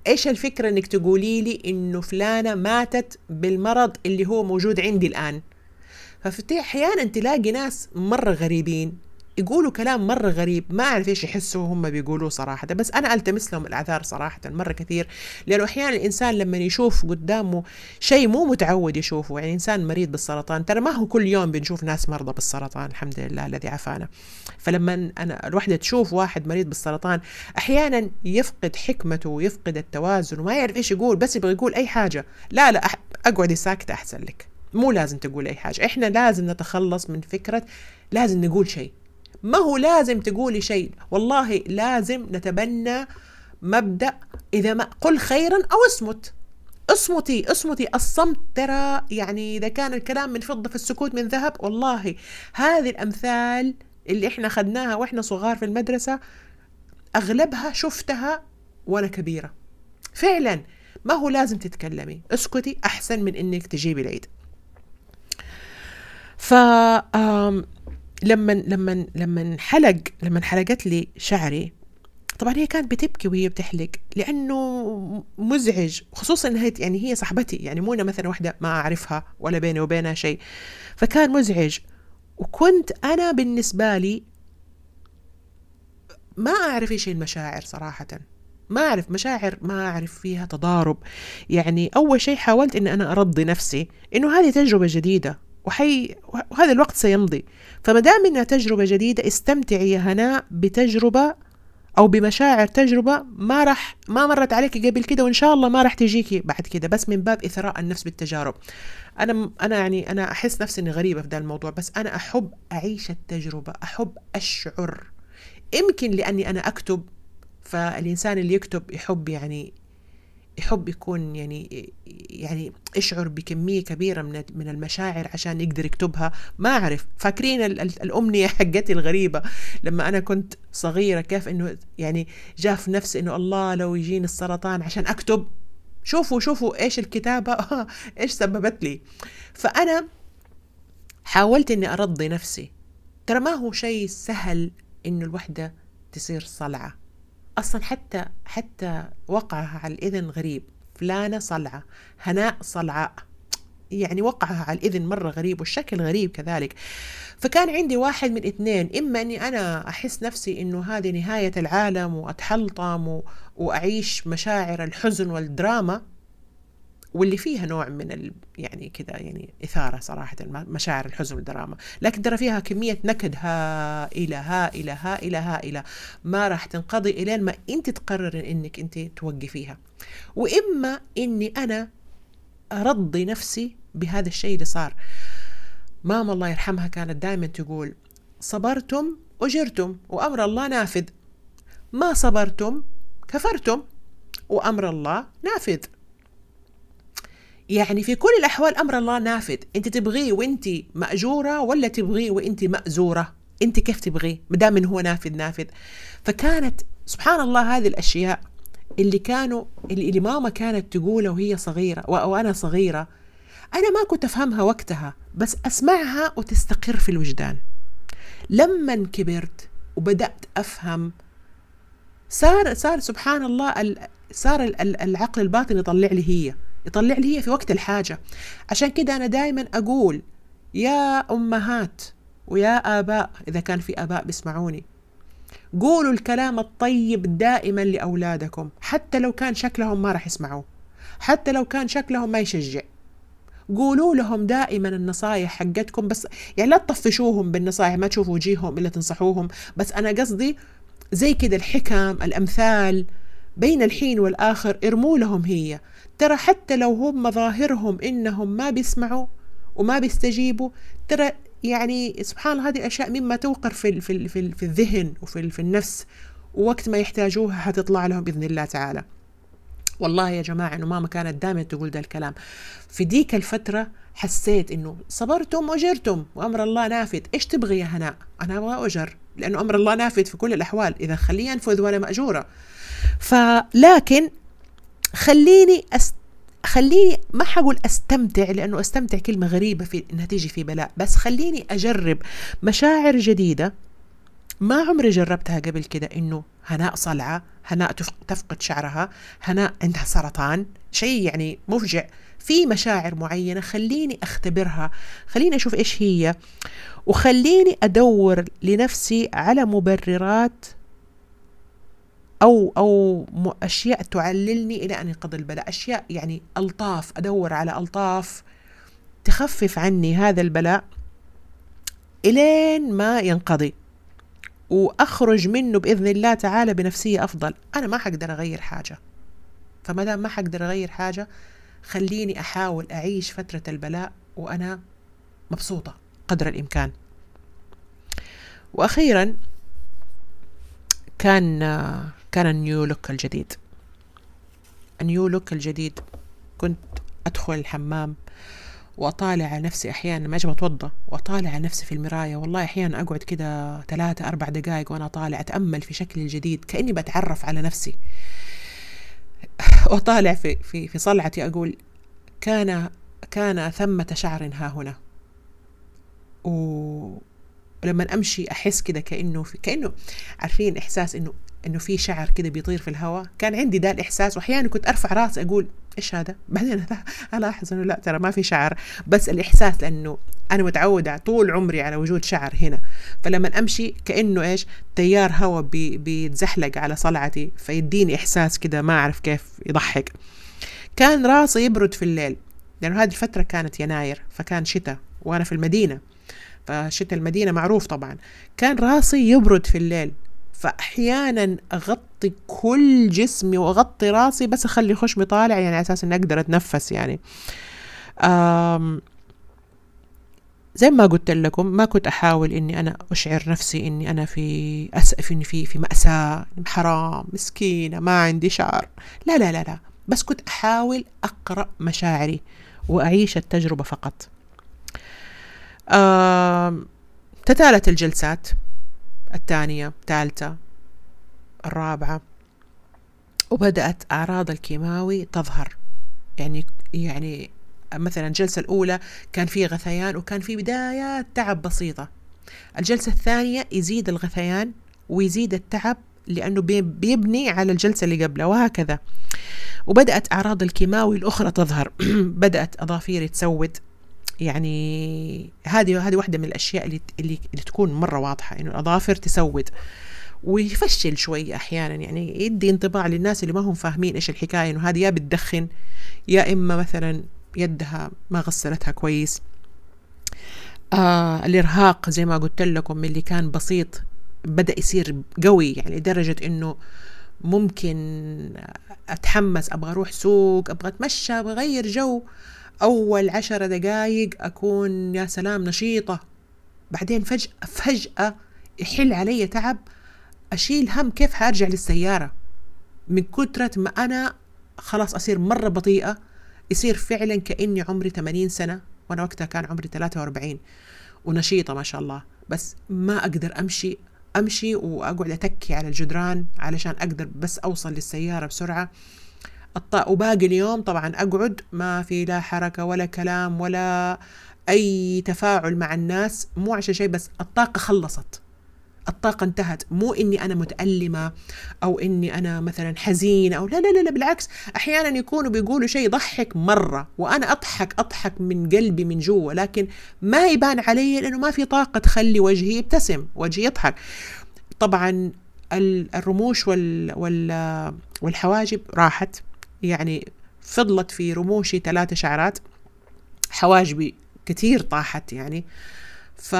إيش الفكرة إنك تقولي لي إنه فلانة ماتت بالمرض اللي هو موجود عندي الآن؟ ففي أحياناً تلاقي ناس مرة غريبين يقولوا كلام مرة غريب، ما أعرف إيش يحسوا هم بيقولوه صراحة، بس أنا ألتمس لهم الأعذار صراحة مرة كثير، لأنه أحياناً الإنسان لما يشوف قدامه شيء مو متعود يشوفه. يعني إنسان مريض بالسرطان ترى ما هو كل يوم بنشوف ناس مرضى بالسرطان، الحمد لله الذي عافانا. فلما أنا الوحدة تشوف واحد مريض بالسرطان أحياناً يفقد حكمته ويفقد التوازن وما يعرف إيش يقول، بس يبغى يقول أي حاجة. لا لا أقعدي ساكتة أحسن لك، مو لازم تقول أي حاجة. إحنا لازم نتخلص من فكرة لازم نقول شيء، ما هو لازم تقولي شيء. والله لازم نتبنى مبدأ إذا ما قل خيرا أو اصمت. اصمتي اصمتي الصمت ترى يعني إذا كان الكلام من فضة فالسكوت من ذهب. والله هذه الأمثال اللي إحنا خدناها وإحنا صغار في المدرسة أغلبها شفتها وأنا كبيرة. فعلا ما هو لازم تتكلمي، اسكتي أحسن من إنك تجيبي العيد. ف لما لما لما حلق لما حلقت لي شعري، طبعا هي كانت بتبكي وهي بتحلق لانه مزعج، خصوصا انها يعني هي صاحبتي، يعني مو انا مثلا واحده ما اعرفها ولا بيني وبينها شيء، فكان مزعج. وكنت أنا بالنسبة لي ما أعرف إيش المشاعر صراحة، ما أعرف مشاعر، ما أعرف فيها تضارب. يعني أول شيء حاولت إن أنا أرضي نفسي إنه هذه تجربة جديدة وحي وهذا الوقت سيمضي، فما دام إنها تجربة جديدة استمتعي يا هناء بتجربة أو بمشاعر تجربة ما رح ما مرت عليك قبل كده، وإن شاء الله ما رح تجيكي بعد كده، بس من باب إثراء النفس بالتجارب. أنا أنا يعني أنا أحس نفسي إني غريبة في ده الموضوع، بس أنا أحب أعيش التجربة، أحب أشعر. يمكن لأني أنا أكتب، فالإنسان اللي يكتب يحب يعني يحب يكون يعني يعني يشعر بكمية كبيرة من من المشاعر عشان يقدر يكتبها. ما أعرف، فاكرين الأمنية حقتي الغريبة لما أنا كنت صغيرة، كيف إنه يعني جاء في نفسي إنه الله لو يجيني السرطان عشان أكتب. شوفوا شوفوا إيش الكتابة إيش سببت لي. فأنا حاولت إني أرضي نفسي. ترى ما هو شيء سهل إنه الوحدة تصير صلعة أصلا، حتى حتى وقعها على الإذن غريب، فلانة صلعة، هناء صلعاء، يعني وقعها على الإذن مرة غريب والشكل غريب كذلك. فكان عندي واحد من اثنين، إما أني أنا أحس نفسي أنه هذه نهاية العالم وأتحلطم و... وأعيش مشاعر الحزن والدراما واللي فيها نوع من ال... يعني كذا يعني إثارة صراحة، مشاعر الحزن والدراما، لكن ترى فيها كمية نكد هائلة هائلة هائلة هائلة ما راح تنقضي إلين ما أنت تقرر أنك أنت توقفيها. وإما أني أنا أرضي نفسي بهذا الشيء اللي صار. ماما الله يرحمها كانت دائما تقول صبرتم أجرتم وأمر الله نافذ، ما صبرتم كفرتم وأمر الله نافذ. يعني في كل الأحوال أمر الله نافذ، أنت تبغيه وأنت مأجورة ولا تبغيه وأنت مأزورة، أنت كيف تبغيه مدام هو نافذ نافذ. فكانت سبحان الله هذه الأشياء اللي كانوا اللي ماما كانت تقوله وهي صغيرة وأنا صغيرة، أنا ما كنت أفهمها وقتها، بس أسمعها وتستقر في الوجدان. لما كبرت وبدأت أفهم صار صار سبحان الله، صار العقل الباطن يطلع لي هي يطلع لي هي في وقت الحاجة. عشان كده أنا دائما أقول يا أمهات ويا آباء، إذا كان في آباء بيسمعوني، قولوا الكلام الطيب دائما لأولادكم، حتى لو كان شكلهم ما راح يسمعوه، حتى لو كان شكلهم ما يشجع، قولوا لهم دائما النصايح حقتكم. بس يعني لا تطفشوهم بالنصايح، ما تشوفوا وجيههم إلا تنصحوهم، بس أنا قصدي زي كده الحكم الأمثال بين الحين والآخر ارموا لهم هي. ترى حتى لو هم ظاهرهم إنهم ما بيسمعوا وما بيستجيبوا، ترى يعني سبحان الله هذه أشياء مما توقر في, في, في, في الذهن وفي في النفس، ووقت ما يحتاجوها حتطلع لهم بإذن الله تعالى. والله يا جماعة إنه ماما كانت دائما تقول ده الكلام. في ديك الفترة حسيت إنه صبرتم وأجرتم وأمر الله نافذ. إيش تبغي يا هناء؟ أنا ما أجر، لأنه أمر الله نافذ في كل الأحوال، إذا خليه ينفذ وأنا مأجورة. فلكن خليني أست... خليني ما حقول استمتع، لأنه استمتع كلمة غريبة في إنها تيجي في بلاء، بس خليني أجرب مشاعر جديدة ما عمري جربتها قبل كده. إنه هناء صلعة، هناء تفقد شعرها، هناء عندها سرطان، شيء يعني مفجع. في مشاعر معينة خليني أختبرها، خليني أشوف إيش هي، وخليني أدور لنفسي على مبررات أو أو أشياء تعللني إلى أن ينقضي البلاء، أشياء يعني ألطاف، أدور على ألطاف تخفف عني هذا البلاء إلين ما ينقضي وأخرج منه بإذن الله تعالى بنفسية أفضل. أنا ما حقدر أغير حاجة، فما دام ما حقدر أغير حاجة خليني أحاول أعيش فترة البلاء وأنا مبسوطة قدر الإمكان. وأخيرا كان كان النيو لوك الجديد، النيو لوك الجديد. كنت أدخل الحمام وأطالع على نفسي أحيانا، ما بتوضى وأطالع على نفسي في المراية. والله أحيانا أقعد كده ثلاثة أربع دقائق وأنا طالع أتأمل في شكلي الجديد كأني بتعرف على نفسي، وأطالع في في في صلعتي أقول كان كان ثمة شعر ها هنا. ولما أمشي أحس كده كأنه في كأنه عارفين إحساس إنه إنه في شعر كده بيطير في الهواء، كان عندي ده الإحساس. وأحيانا كنت أرفع راسي أقول إيش هذا، بعدين ألاحظ إنه لا ترى ما في شعر، بس الإحساس لأنه أنا متعودة طول عمري على وجود شعر هنا، فلما أمشي كأنه إيش تيار هواء بي بيتزحلق على صلعتي، فيديني إحساس كده ما أعرف كيف يضحك. كان راسي يبرد في الليل، لأنه هذه الفترة كانت يناير فكان شتاء وأنا في المدينة، فشتاء المدينة معروف طبعا. كان راسي يبرد في الليل، فأحيانا أغطي كل جسمي وأغطي راسي بس أخلي خشمي طالع، يعني على أساس أن أقدر أتنفس. يعني آم زي ما قلت لكم ما كنت أحاول إني أنا أشعر نفسي إني أنا في أسف إني في في مأساة، حرام مسكينة ما عندي شعر، لا لا لا لا، بس كنت أحاول أقرأ مشاعري وأعيش التجربة فقط. تتالت الجلسات الثانية الثالثة الرابعة، وبدأت أعراض الكيماوي تظهر. يعني يعني مثلا الجلسة الأولى كان في غثيان وكان في بدايات تعب بسيطة، الجلسة الثانية يزيد الغثيان ويزيد التعب لأنه بيبني على الجلسة اللي قبلها، وهكذا. وبدأت أعراض الكيماوي الأخرى تظهر. بدأت أظافيري تسود، يعني هذه هذه واحدة من الأشياء اللي اللي تكون مرة واضحة، إنه الأظافر تسود ويفشل شوي أحيانا، يعني يدي انطباع للناس اللي ما هم فاهمين إيش الحكاية، إنه هذه يا بتدخن يا إما مثلا يدها ما غسلتها كويس. آه الإرهاق زي ما قلت لكم اللي كان بسيط بدأ يصير قوي، يعني لدرجة إنه ممكن أتحمس أبغى أروح سوق، أبغى أتمشى، أبغى أغير جو. أول عشر دقايق أكون يا سلام نشيطة، بعدين فجأة فجأة يحل علي تعب، أشيل هم كيف حأرجع للسيارة من كترة ما أنا خلاص أصير مرة بطيئة. يصير فعلا كأني عمري ثمانين سنة، وأنا وقتها كان عمري ثلاثة وأربعين، ونشيطة ما شاء الله، بس ما أقدر أمشي أمشي وأقعد أتكي على الجدران علشان أقدر بس أوصل للسيارة بسرعة. وباقي اليوم طبعا أقعد ما في لا حركة ولا كلام ولا أي تفاعل مع الناس، مو عشان شيء بس الطاقة خلصت، الطاقة انتهت، مو إني أنا متألمة أو إني أنا مثلا حزينة أو لا لا لا، بالعكس أحيانا يكونوا بيقولوا شيء يضحك مرة وأنا أضحك أضحك من قلبي من جوا، لكن ما يبان علي لأنه ما في طاقة تخلي وجهي يبتسم وجهي يضحك. طبعا الرموش وال والحواجب راحت، يعني فضلت في رموشي ثلاثة شعرات، حواجبي كتير طاحت يعني. ف...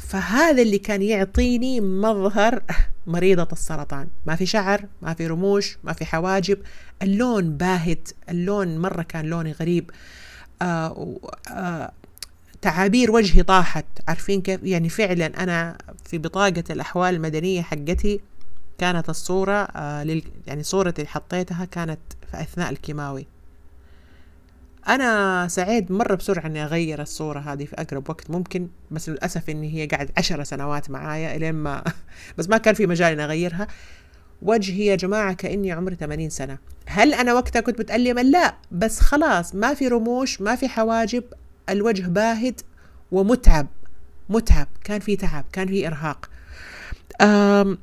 فهذا اللي كان يعطيني مظهر مريضة السرطان، ما في شعر ما في رموش ما في حواجب، اللون باهت، اللون مرة كان لوني غريب. آه آه تعابير وجهي طاحت، عارفين كيف يعني. فعلا أنا في بطاقة الأحوال المدنية حقتي كانت الصورة آه لل... يعني صورة اللي حطيتها كانت في أثناء الكيماوي. أنا سعيد مرة بسرعة إني أغير الصورة هذه في أقرب وقت ممكن، بس للأسف إن هي قاعد عشر سنوات معايا إلين ما بس ما كان في مجال إني أغيرها. وجهي يا جماعة كأني عمري ثمانين سنة. هل أنا وقتها كنت بتألم؟ لا، بس خلاص ما في رموش ما في حواجب، الوجه باهت ومتعب متعب، كان في تعب كان في إرهاق. أم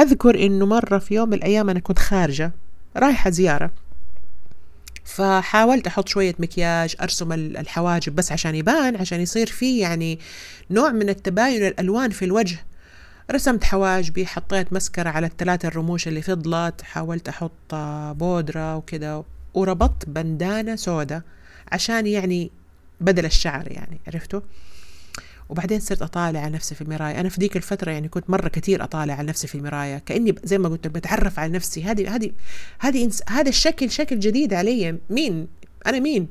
أذكر إنه مرة في يوم من الأيام أنا كنت خارجة رايحة زيارة، فحاولت أحط شوية مكياج أرسم الحواجب بس عشان يبان، عشان يصير فيه يعني نوع من التباين الألوان في الوجه. رسمت حواجبي، حطيت مسكرة على الثلاثة الرموش اللي فضلت، حاولت أحط بودرة وكده، وربطت بندانة سودة عشان يعني بدل الشعر يعني عرفتوا. وبعدين صرت أطالع على نفسي في المراية، أنا في ديك الفترة يعني كنت مرة كتير أطالع على نفسي في المراية، كأني زي ما قلت بتعرف على نفسي، هذه هذه هذه هذا الشكل شكل جديد علي، مين أنا مين.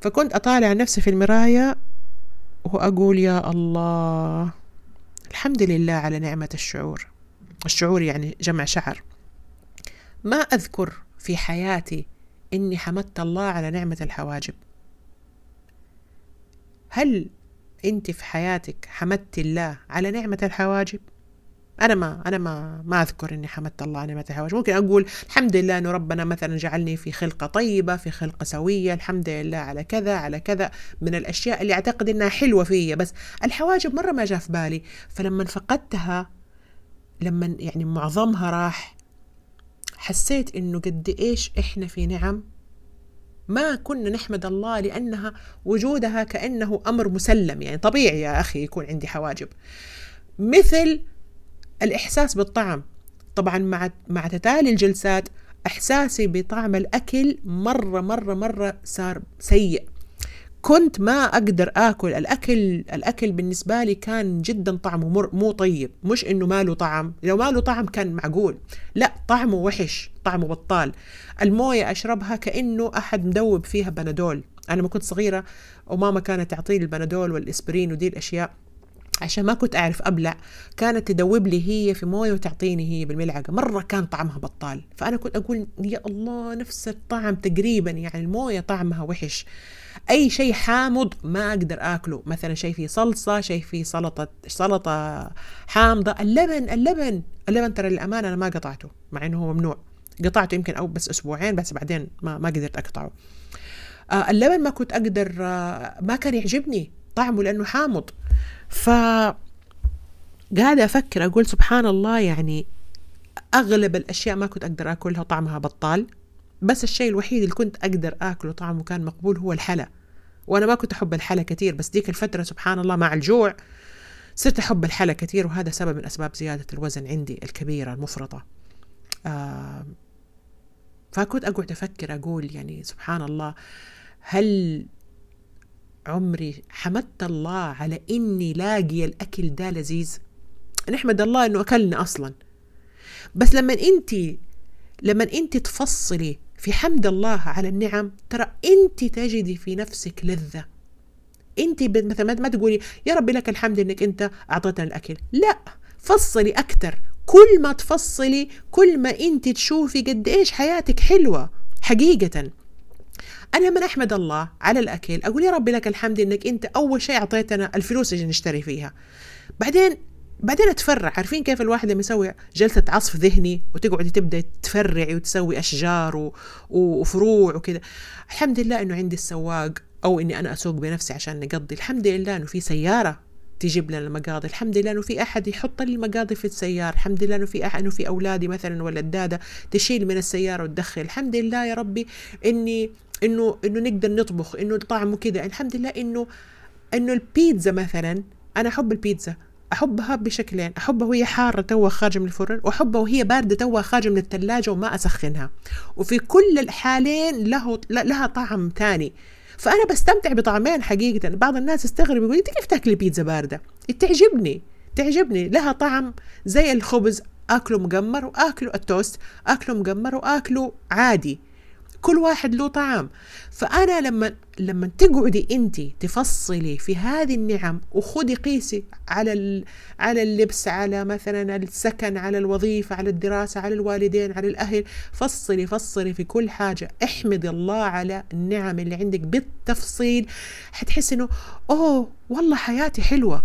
فكنت أطالع على نفسي في المراية وأقول يا الله الحمد لله على نعمة الشعور. الشعور يعني جمع شعر. ما أذكر في حياتي إني حمدت الله على نعمة الحواجب. هل أنت في حياتك حمدت الله على نعمة الحواجب؟ أنا ما أنا ما ما أذكر إني حمدت الله على نعمة الحواجب. ممكن أقول الحمد لله إنه ربنا مثلا جعلني في خلقة طيبة، في خلقة سوية، الحمد لله على كذا على كذا من الأشياء اللي أعتقد إنها حلوة فيا، بس الحواجب مرة ما جاء في بالي. فلما فقدتها، لما يعني معظمها راح، حسيت إنه قد إيش إحنا في نعم ما كنا نحمد الله لأنها وجودها كأنه أمر مسلم، يعني طبيعي يا أخي يكون عندي حواجب. مثل الإحساس بالطعم، طبعا مع مع تتالي الجلسات إحساسي بطعم الأكل مرة مرة مرة صار سيء. كنت ما أقدر آكل الأكل، الأكل بالنسبة لي كان جدا طعمه مو طيب، مش إنه ما له طعم، لو ما له طعم كان معقول، لا طعمه وحش، طعمه بطال. الموية أشربها كأنه أحد مدوب فيها بنادول، أنا ما كنت صغيرة وماما كانت تعطيني البنادول والإسبرين ودي الأشياء عشان ما كنت أعرف أبلع، كانت تدوب لي هي في موية وتعطيني هي بالملعقة، مرة كان طعمها بطال. فأنا كنت أقول يا الله نفس الطعم تقريبا، يعني الموية طعمها وحش. أي شيء حامض ما أقدر آكله، مثلا شيء فيه صلصة، شيء فيه سلطة سلطة حامضة. اللبن اللبن اللبن ترى للأمانة أنا ما قطعته، مع إنه هو ممنوع، قطعته يمكن أو بس أسبوعين بس بعدين ما ما قدرت أقطعه. آه اللبن ما كنت أقدر، آه ما كان يعجبني طعمه لأنه حامض. فقاعدة أفكر أقول سبحان الله، يعني أغلب الأشياء ما كنت أقدر أكلها طعمها بطال، بس الشيء الوحيد اللي كنت أقدر أكله طعمه كان مقبول هو الحلا، وأنا ما كنت أحب الحلا كثير، بس ديك الفترة سبحان الله مع الجوع صرت أحب الحلا كثير، وهذا سبب من أسباب زيادة الوزن عندي الكبيرة المفرطة. آه فكنت أقعد أفكر أقول يعني سبحان الله، هل عمري حمدت الله على إني لاقي الأكل ده لذيذ؟ نحمد الله إنه أكلنا أصلا، بس لما أنتي لما أنت تفصلي في حمد الله على النعم، ترى أنت تجدي في نفسك لذة. أنت مثلا ما تقولي يا ربي لك الحمد إنك أنت أعطيتنا الأكل، لا، فصلي أكتر. كل ما تفصلي كل ما أنت تشوفي قد إيش حياتك حلوة حقيقة. أنا من أحمد الله على الأكل أقول يا ربي لك الحمد إنك أنت أول شيء أعطيتنا الفلوس اللي نشتري فيها، بعدين بعدين اتفرع. عارفين كيف الواحد لما يسوي جلسة عصف ذهني وتقعد تبدأ تفرعي وتسوي أشجار و... وفروع وكذا. الحمد لله أنه عندي السواق، أو أني أنا أسوق بنفسي عشان نقضي. الحمد لله أنه في سيارة تجيب لنا المقاضي، الحمد لله أنه في أحد يحط لي المقاضي في السيارة، الحمد لله أنه في أحد، أنه في أولادي مثلا ولا الدادة تشيل من السيارة وتدخل، الحمد لله يا ربي إني إنه إنه نقدر نطبخ، إنه طعمه كذا، الحمد لله إنه إنه البيتزا مثلا، أنا أحب البيتزا، أحبها بشكلين، أحبها وهي حارة توها خارجة من الفرن، وأحبها وهي باردة توها خارجة من الثلاجة وما أسخنها، وفي كل الحالين له لها طعم تاني، فأنا بستمتع بطعمين حقيقة. بعض الناس استغرب يقول أنت كيف تاكلي بيتزا باردة؟ تعجبني تعجبني لها طعم زي الخبز، أكله مقمر وأكله التوست، أكله مقمر وأكله عادي، كل واحد له طعم. فأنا لما لما تقعدي أنت تفصلي في هذه النعم وخدي قيسي على ال... على اللبس، على مثلا السكن، على الوظيفة، على الدراسة، على الوالدين، على الأهل، فصلي فصلي في كل حاجة، احمد الله على النعم اللي عندك بالتفصيل. حتحس إنه أوه والله حياتي حلوة،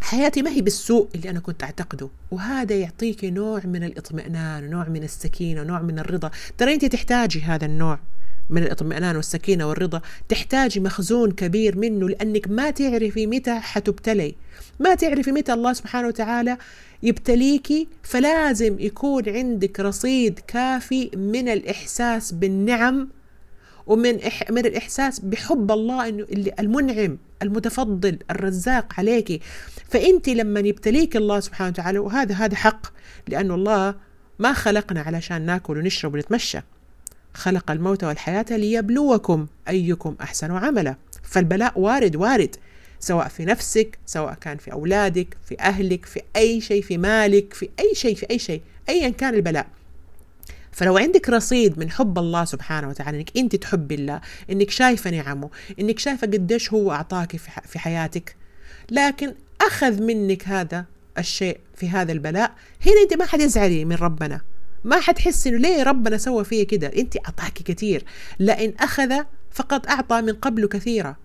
حياتي ما هي بالسوء اللي أنا كنت أعتقده، وهذا يعطيك نوع من الإطمئنان ونوع من السكينة ونوع من الرضا. ترى أنت تحتاجي هذا النوع من الإطمئنان والسكينة والرضا، تحتاجي مخزون كبير منه، لأنك ما تعرفي متى حتبتلي، ما تعرفي متى الله سبحانه وتعالى يبتليكي، فلازم يكون عندك رصيد كافي من الإحساس بالنعم ومن إح... من الإحساس بحب الله إنه المنعم المتفضل الرزاق عليكي. فأنت لما يبتليك الله سبحانه وتعالى، وهذا هذا حق، لأنه الله ما خلقنا علشان ناكل ونشرب ونتمشى، خلق الموت والحياة ليبلوكم أيكم أحسن عملا. فالبلاء وارد وارد، سواء في نفسك، سواء كان في أولادك، في أهلك، في أي شيء، في مالك، في أي شيء، في أي شيء، أيا كان البلاء. فلو عندك رصيد من حب الله سبحانه وتعالى، انك انت تحبي الله، انك شايفه نعمه، انك شايفه قديش هو اعطاك في حياتك، لكن اخذ منك هذا الشيء في هذا البلاء، هنا انت ما حتزعلي من ربنا، ما حتحسي انه ليه ربنا سوى فيا كده، انت اعطاكي كثير، لئن اخذ فقد اعطى من قبل كثيرا،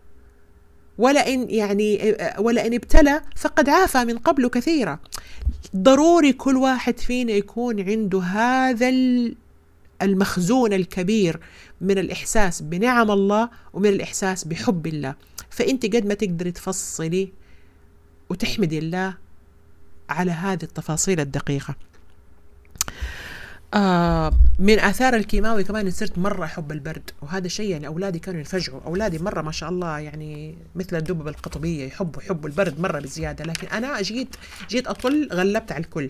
ولئن يعني ولئن ابتلى فقد عافى من قبل كثيرا. ضروري كل واحد فينا يكون عنده هذا المخزون الكبير من الإحساس بنعم الله ومن الإحساس بحب الله. فأنت قد ما تقدري تفصلي وتحمدي الله على هذه التفاصيل الدقيقة. آه من اثار الكيماوي كمان صرت مره احب البرد، وهذا الشيء يعني اولادي كانوا ينفجعوا، اولادي مره ما شاء الله يعني مثل الدببه القطبيه يحبوا يحبوا البرد مره بزياده، لكن انا جيت جيت اطل غلبت على الكل،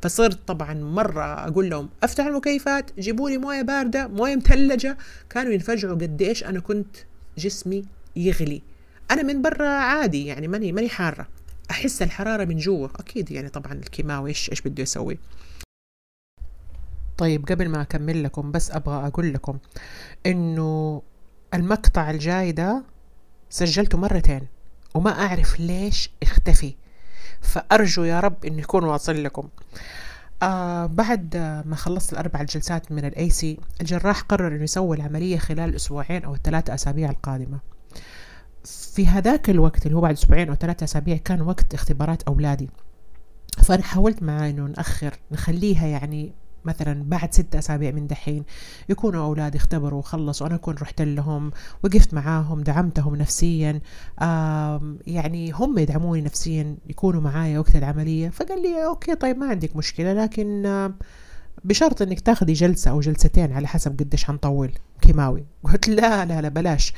فصرت طبعا مره اقول لهم افتحوا المكيفات، جيبوا لي مويه بارده، مويه مثلجه، كانوا ينفجعوا قد ايش انا كنت جسمي يغلي. انا من برا عادي يعني ماني ماني حاره، احس الحراره من جوا اكيد يعني طبعا الكيماوي ايش ايش بده يسوي. طيب قبل ما أكمل لكم بس أبغى أقول لكم إنه المقطع الجاي ده سجلته مرتين وما أعرف ليش اختفي، فأرجو يا رب إنه يكون واصل لكم. آه بعد ما خلصت الأربع الجلسات من الأي سي، الجراح قرر إنه يسوي العملية خلال الأسبوعين أو الثلاثة أسابيع القادمة. في هذاك الوقت اللي هو بعد أسبوعين أو ثلاثة أسابيع كان وقت اختبارات أولادي، فأنا حاولت معاه إنه نأخر نخليها يعني مثلا بعد ستة أسابيع من دحين يكونوا أولادي اختبروا وخلصوا، أنا أكون رحت لهم وقفت معاهم دعمتهم نفسيا، يعني هم يدعموني نفسيا يكونوا معايا وقت العملية. فقال لي أوكي طيب ما عندك مشكلة، لكن بشرط أنك تاخدي جلسة أو جلستين على حسب قديش هنطول كيماوي. قلت لا لا لا بلاش،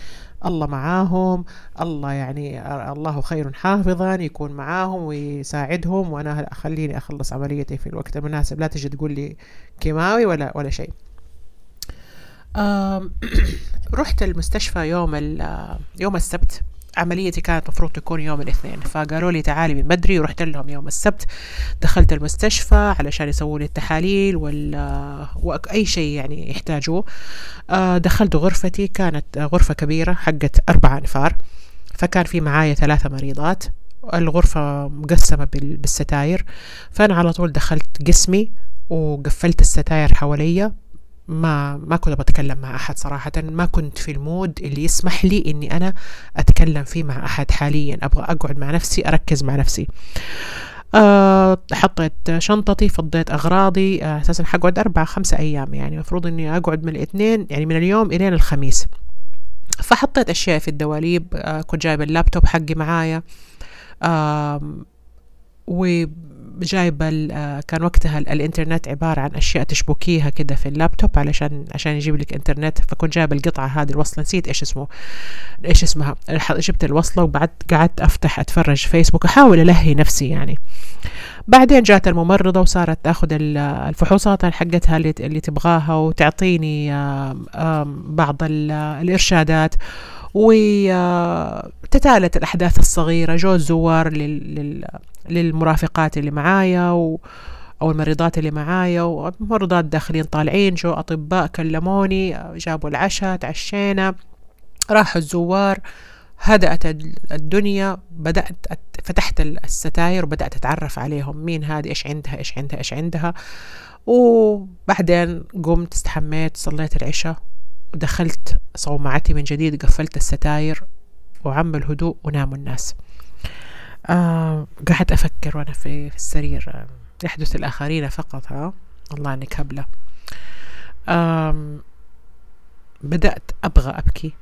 الله معاهم، الله يعني الله خير حافظا يكون معاهم ويساعدهم، وانا خليني اخلص عمليتي في الوقت المناسب، لا تجي تقول لي كيماوي ولا ولا شيء. رحت المستشفى يوم يوم السبت، عمليتي كانت مفروض تكون يوم الاثنين، فقالوا لي تعالي من بدري، ورحت لهم يوم السبت. دخلت المستشفى علشان يسووا لي التحاليل ولا واي شيء يعني يحتاجوه. دخلت غرفتي، كانت غرفة كبيرة حقت أربعة أنفار، فكان في معايا ثلاثة مريضات، الغرفة مقسمة بالستاير، فأنا على طول دخلت قسمي وقفلت الستاير حواليا، ما ما كنت بتكلم مع أحد صراحة، ما كنت في المود اللي يسمح لي إني أنا أتكلم فيه مع أحد حاليا، أبغى أقعد مع نفسي أركز مع نفسي. أه حطيت شنطتي، فضيت أغراضي، أساسا حقعد أربعة خمسة أيام، يعني مفروض إني أقعد من الاثنين يعني من اليوم إلين الخميس، فحطيت أشياء في الدواليب. أه كنت جايب اللابتوب حقي معايا، أه و جايبة كان وقتها الانترنت عبارة عن أشياء تشبكيها كده في اللابتوب علشان عشان يجيب لك انترنت، فكنت جايبة القطعة هذه الوصلة، نسيت إيش اسمه إيش اسمها، جبت الوصلة وبعد قعدت أفتح أتفرج فيسبوك أحاول ألهي نفسي يعني. بعدين جات الممرضة وصارت تأخذ الفحوصات حقتها اللي اللي تبغاها وتعطيني بعض الإرشادات، وتتالت الأحداث الصغيرة، جو زوار لل للمرافقات اللي معايا و... أو المريضات اللي معايا، ومرضات داخلين طالعين، جو أطباء كلموني، جابوا العشاء، تعشينا، راحوا الزوار، هدأت الدنيا، بدأت فتحت الستاير وبدأت أتعرف عليهم، مين هذه، إيش عندها إيش عندها إيش عندها. وبعدين قمت استحميت، صليت العشاء ودخلت صومعتي من جديد، قفلت الستاير وعم الهدوء وناموا الناس. آه قعدت أفكر وأنا في, في السرير، يحدث الآخرين فقط، ها والله إنك هبلة. آه بدأت أبغى أبكي،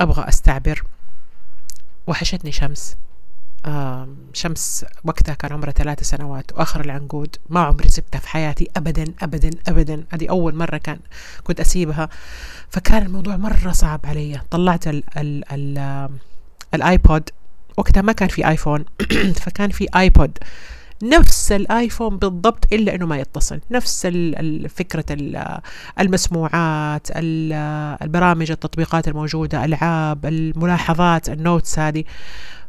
أبغى أستعبر، وحشتني شمس. آه شمس وقتها كان عمرها ثلاث سنوات وآخر العنقود، ما عمري سبتها في حياتي أبدا أبدا أبدا، هذه أول مرة كان كنت أسيبها، فكان الموضوع مرة صعب علي. طلعت ال ال ال الآيبود، وقتها ما كان في آيفون فكان في آيبود، نفس الآيفون بالضبط إلا إنه ما يتصل، نفس فكرة المسموعات، البرامج، التطبيقات الموجودة، ألعاب، الملاحظات، النوتس هذه.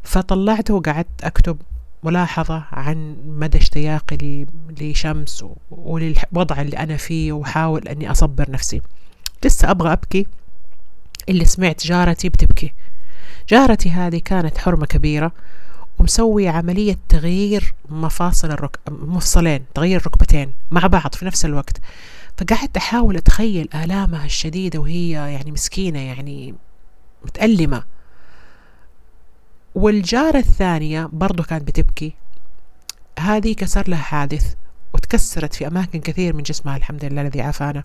فطلعته وقعدت أكتب ملاحظة عن مدى اشتياقي لشمس وللوضع اللي أنا فيه، وحاول أني أصبر نفسي. لسه أبغى أبكي اللي سمعت جارتي بتبكي. جارتي هذه كانت حرمة كبيرة ومسوي عملية تغيير مفاصل الرك... مفصلين، تغيير ركبتين مع بعض في نفس الوقت، فقعدت أحاول أتخيل آلامها الشديدة وهي يعني مسكينة يعني متألمة. والجارة الثانية برضو كانت بتبكي، هذه كسر لها حادث وتكسرت في أماكن كثير من جسمها، الحمد لله الذي عافانا،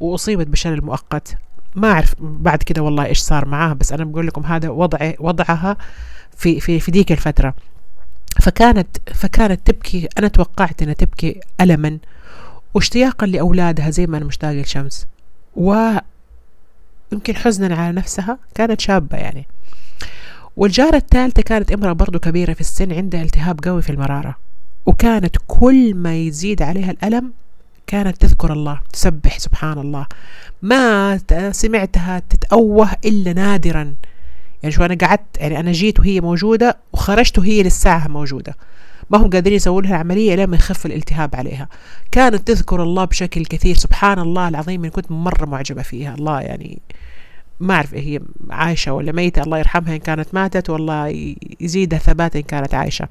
وأصيبت بشلل مؤقت. ما أعرف بعد كده والله إيش صار معاها، بس أنا بقول لكم هذا وضع وضعها في في في ديك الفترة. فكانت فكانت تبكي، أنا توقعت أنها تبكي ألما واشتياقا لأولادها زي ما أنا مشتاقة لشمس، ويمكن حزنا على نفسها. كانت شابة يعني. والجارة الثالثة كانت امرأة برضو كبيرة في السن، عندها التهاب قوي في المرارة، وكانت كل ما يزيد عليها الألم كانت تذكر الله، تسبح سبحان الله. ما سمعتها تتأوه إلا نادرا. يعني شو، أنا قعدت يعني أنا جيت وهي موجودة وخرجت وهي للساعة موجودة، ما هم قادرين يسوون لها عملية لما يخف الالتهاب عليها. كانت تذكر الله بشكل كثير، سبحان الله العظيم، كنت مرة معجبة فيها. الله يعني ما أعرف هي عايشة ولا ميتة، الله يرحمها إن كانت ماتت، والله يزيدها ثبات إن كانت عايشة.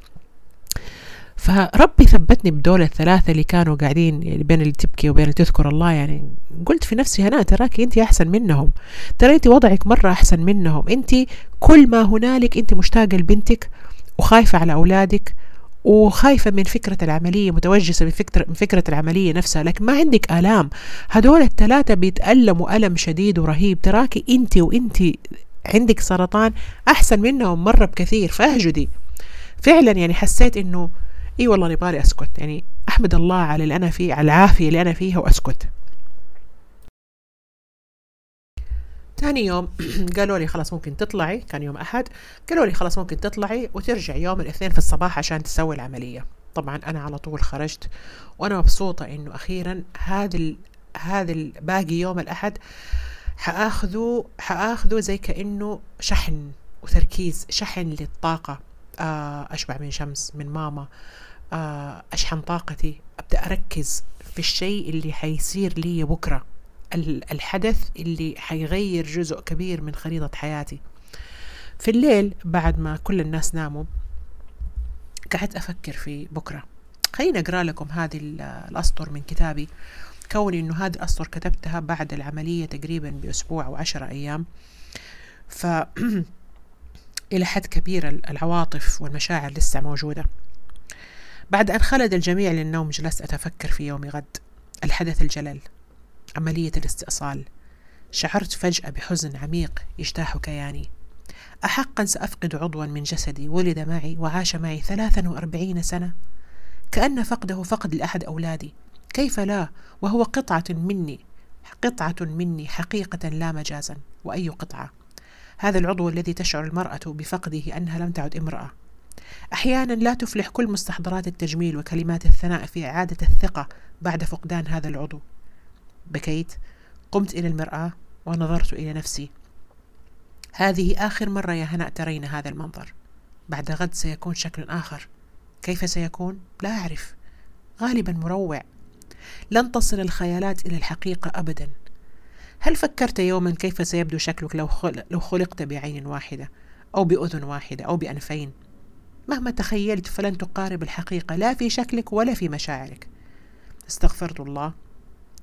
فربي ثبتني بدول الثلاثة اللي كانوا قاعدين يعني بين اللي تبكي وبين اللي تذكر الله. يعني قلت في نفسي هنا تراكي أنت أحسن منهم، ترى أنت وضعك مرة أحسن منهم، أنت كل ما هنالك أنت مشتاقة لبنتك وخايفة على أولادك وخايفة من فكرة العملية، متوجسة من فكرة العملية نفسها، لكن ما عندك آلام. هدول الثلاثة بيتألموا ألم شديد ورهيب، تراكي أنت وأنت عندك سرطان أحسن منهم مرة بكثير. فأهجدي فعلا يعني، حسيت إنه اي والله نبغى اسكت، يعني احمد الله على اللي انا فيه، على العافيه اللي انا فيها، واسكت. ثاني يوم قالوا لي خلاص ممكن تطلعي، كان يوم احد، قالوا لي خلاص ممكن تطلعي وترجعي يوم الاثنين في الصباح عشان تسوي العمليه. طبعا انا على طول خرجت، وانا مبسوطه انه اخيرا هذا هذا الباقي يوم الاحد حاخذه حاخذه زي كانه شحن وتركيز، شحن للطاقه. أشبع من شمس، من ماما، أشحن طاقتي، أبدأ أركز في الشيء اللي حيصير لي بكرة، الحدث اللي حيغير جزء كبير من خريطة حياتي. في الليل بعد ما كل الناس ناموا قعدت أفكر في بكرة. خليني أقرأ لكم هذه الأسطر من كتابي، كوني إنه هذه الأسطر كتبتها بعد العملية تقريبا بأسبوع أو عشرة أيام. ف إلى حد كبير العواطف والمشاعر لسه موجودة. بعد أن خلد الجميع للنوم جلست أتفكر في يوم غد، الحدث الجلل، عملية الاستئصال. شعرت فجأة بحزن عميق يجتاح كياني. أحقا سأفقد عضوا من جسدي ولد معي وعاش معي ثلاثا وأربعين سنة؟ كأن فقده فقد لأحد أولادي، كيف لا وهو قطعة مني، قطعة مني حقيقة لا مجازا. وأي قطعة؟ هذا العضو الذي تشعر المرأة بفقده أنها لم تعد امرأة. أحيانا لا تفلح كل مستحضرات التجميل وكلمات الثناء في إعادة الثقة بعد فقدان هذا العضو. بكيت، قمت إلى المرأة ونظرت إلى نفسي. هذه آخر مرة يا هناء ترين هذا المنظر، بعد غد سيكون شكل آخر. كيف سيكون؟ لا أعرف، غالبا مروع. لن تصل الخيالات إلى الحقيقة أبدا. هل فكرت يوما كيف سيبدو شكلك لو لو خلقت بعين واحدة أو بأذن واحدة أو بأنفين؟ مهما تخيلت فلن تقارب الحقيقة، لا في شكلك ولا في مشاعرك. استغفرت الله،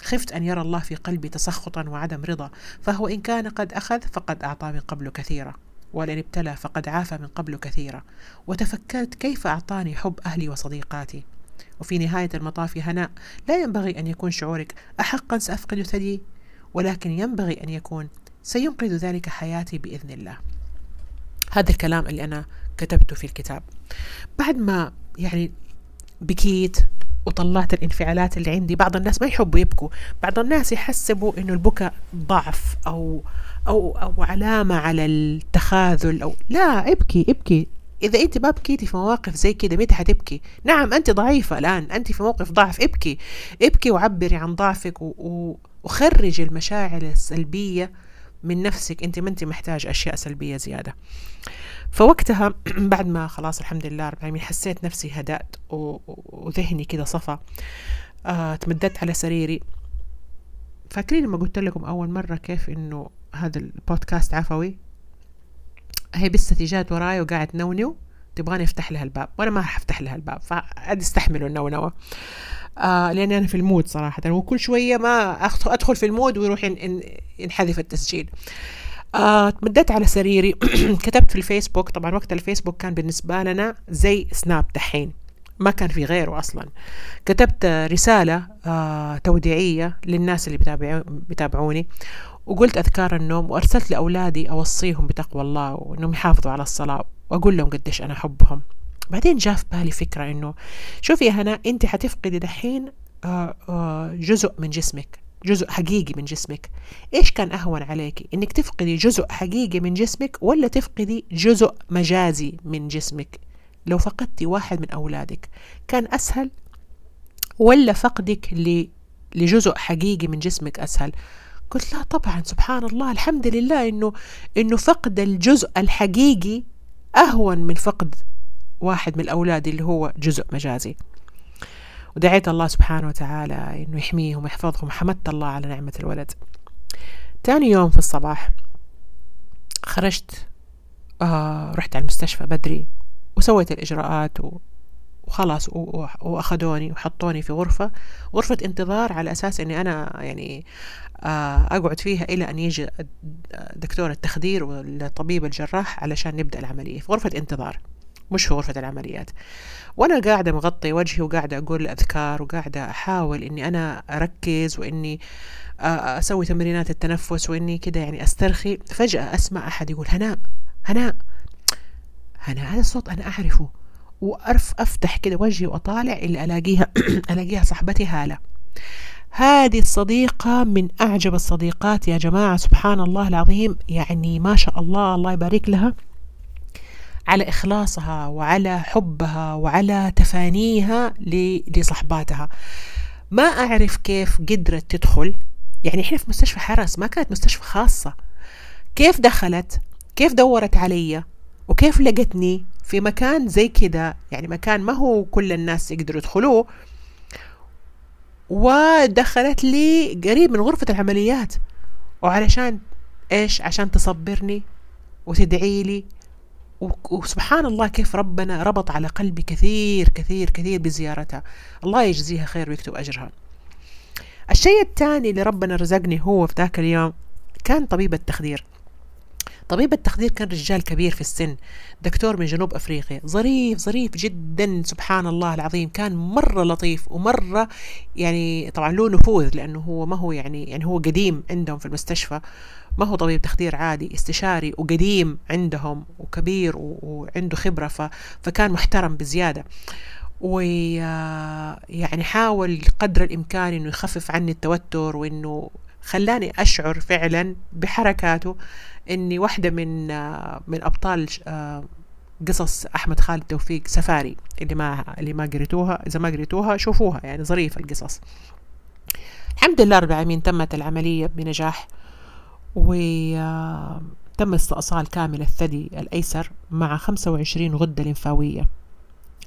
خفت أن يرى الله في قلبي تسخطا وعدم رضا، فهو إن كان قد أخذ فقد أعطى من قبل كثيرا، ولئن ابتلى فقد عافى من قبل كثيرا. وتفكرت كيف أعطاني حب أهلي وصديقاتي. وفي نهاية المطاف يا هناء لا ينبغي أن يكون شعورك أحقا سأفقد ثدي، ولكن ينبغي أن يكون سينقذ ذلك حياتي بإذن الله. هذا الكلام اللي أنا كتبته في الكتاب. بعد ما يعني بكيت وطلعت الانفعالات اللي عندي. بعض الناس ما يحبوا يبكوا، بعض الناس يحسبوا إنه البكاء ضعف أو أو أو علامة على التخاذل، أو لا، ابكي ابكي. إذا أنت ما بكيتي في مواقف زي كده متى حتبكي؟ نعم أنت ضعيفة الآن، أنت في موقف ضعف، ابكي ابكي وعبري عن ضعفك، و, و وخرج المشاعر السلبية من نفسك. أنت ما أنت محتاج أشياء سلبية زيادة. فوقتها بعد ما خلاص الحمد لله رب العالمين حسيت نفسي هدأت وذهني كده صفى، آه تمددت على سريري. فاكرين لما قلت لكم أول مرة كيف إنه هذا البودكاست عفوي؟ هي بس تجات وراي وقاعد نونو تبغاني أفتح لها الباب، وأنا ما راح أفتح لها الباب، فعاد استحملوا النونوة. آه لأن أنا في المود صراحة، وكل شوية ما أدخل في المود ويروح ينحذف التسجيل. آه تمدت على سريري كتبت في الفيسبوك. طبعا وقت الفيسبوك كان بالنسبة لنا زي سناب دحين، ما كان في غيره أصلا. كتبت رسالة آه توديعية للناس اللي بتابعو بتابعوني، وقلت أذكار النوم، وأرسلت لأولادي أوصيهم بتقوى الله وأنهم يحافظوا على الصلاة، وأقول لهم قديش أنا أحبهم. بعدين جاء في بالي فكرة إنه شوفي يا هناء، أنت حتفقدي دحين جزء من جسمك، جزء حقيقي من جسمك. إيش كان أهون عليكي، إنك تفقدي جزء حقيقي من جسمك ولا تفقدي جزء مجازي من جسمك؟ لو فقدتي واحد من أولادك كان أسهل ولا فقدك لجزء حقيقي من جسمك أسهل؟ قلت لا طبعا، سبحان الله، الحمد لله إنه إنه فقد الجزء الحقيقي أهون من فقد واحد من الأولاد اللي هو جزء مجازي. ودعيت الله سبحانه وتعالى إنه يحميهم ويحفظهم، حمدت الله على نعمة الولد. تاني يوم في الصباح خرجت، آه رحت على المستشفى بدري وسويت الإجراءات وخلاص، وأخذوني وحطوني في غرفة غرفة انتظار على أساس إني أنا يعني آه أقعد فيها إلى أن يجي دكتور التخدير والطبيب الجراح علشان نبدأ العملية. في غرفة انتظار مش في غرفة العمليات، وأنا قاعدة مغطي وجهي وقاعدة أقول الأذكار وقاعدة أحاول إني أنا أركز وإني أسوي تمرينات التنفس وإني كده يعني أسترخي. فجأة أسمع أحد يقول هناء هناء هناء. هذا الصوت أنا أعرفه، وأرف أفتح كده وجهي وأطالع اللي ألاقيها ألاقيها صاحبتي هالة. هذه الصديقة من أعجب الصديقات يا جماعة، سبحان الله العظيم، يعني ما شاء الله، الله يبارك لها على إخلاصها وعلى حبها وعلى تفانيها لصحباتها. ما أعرف كيف قدرت تدخل، يعني إحنا في مستشفى حرس، ما كانت مستشفى خاصة، كيف دخلت، كيف دورت علي، وكيف لقتني في مكان زي كده، يعني مكان ما هو كل الناس يقدروا يدخلوه، ودخلت لي قريب من غرفة العمليات. وعلشان إيش؟ عشان تصبرني وتدعي لي. وسبحان الله كيف ربنا ربط على قلبي كثير كثير كثير بزيارتها، الله يجزيها خير ويكتب أجرها. الشيء الثاني اللي ربنا رزقني هو في ذاك اليوم كان طبيب التخدير. طبيب التخدير كان رجال كبير في السن، دكتور من جنوب أفريقيا، ظريف ظريف جدا، سبحان الله العظيم، كان مرة لطيف ومرة يعني طبعا له نفوذ، لأنه هو ما هو يعني يعني هو قديم عندهم في المستشفى، ما هو طبيب تخدير عادي، استشاري وقديم عندهم وكبير وعنده خبرة، فكان محترم بزيادة، ويعني حاول قدر الإمكان إنه يخفف عني التوتر، وإنه خلاني أشعر فعلا بحركاته إني واحدة من من أبطال قصص أحمد خالد توفيق سفاري، اللي ما اللي ما قريتوها، إذا ما قريتوها شوفوها، يعني ظريفة القصص. الحمد لله رب العالمين تمت العملية بنجاح، وتم استئصال كامل الثدي الأيسر مع خمسة وعشرين غدة لمفاوية.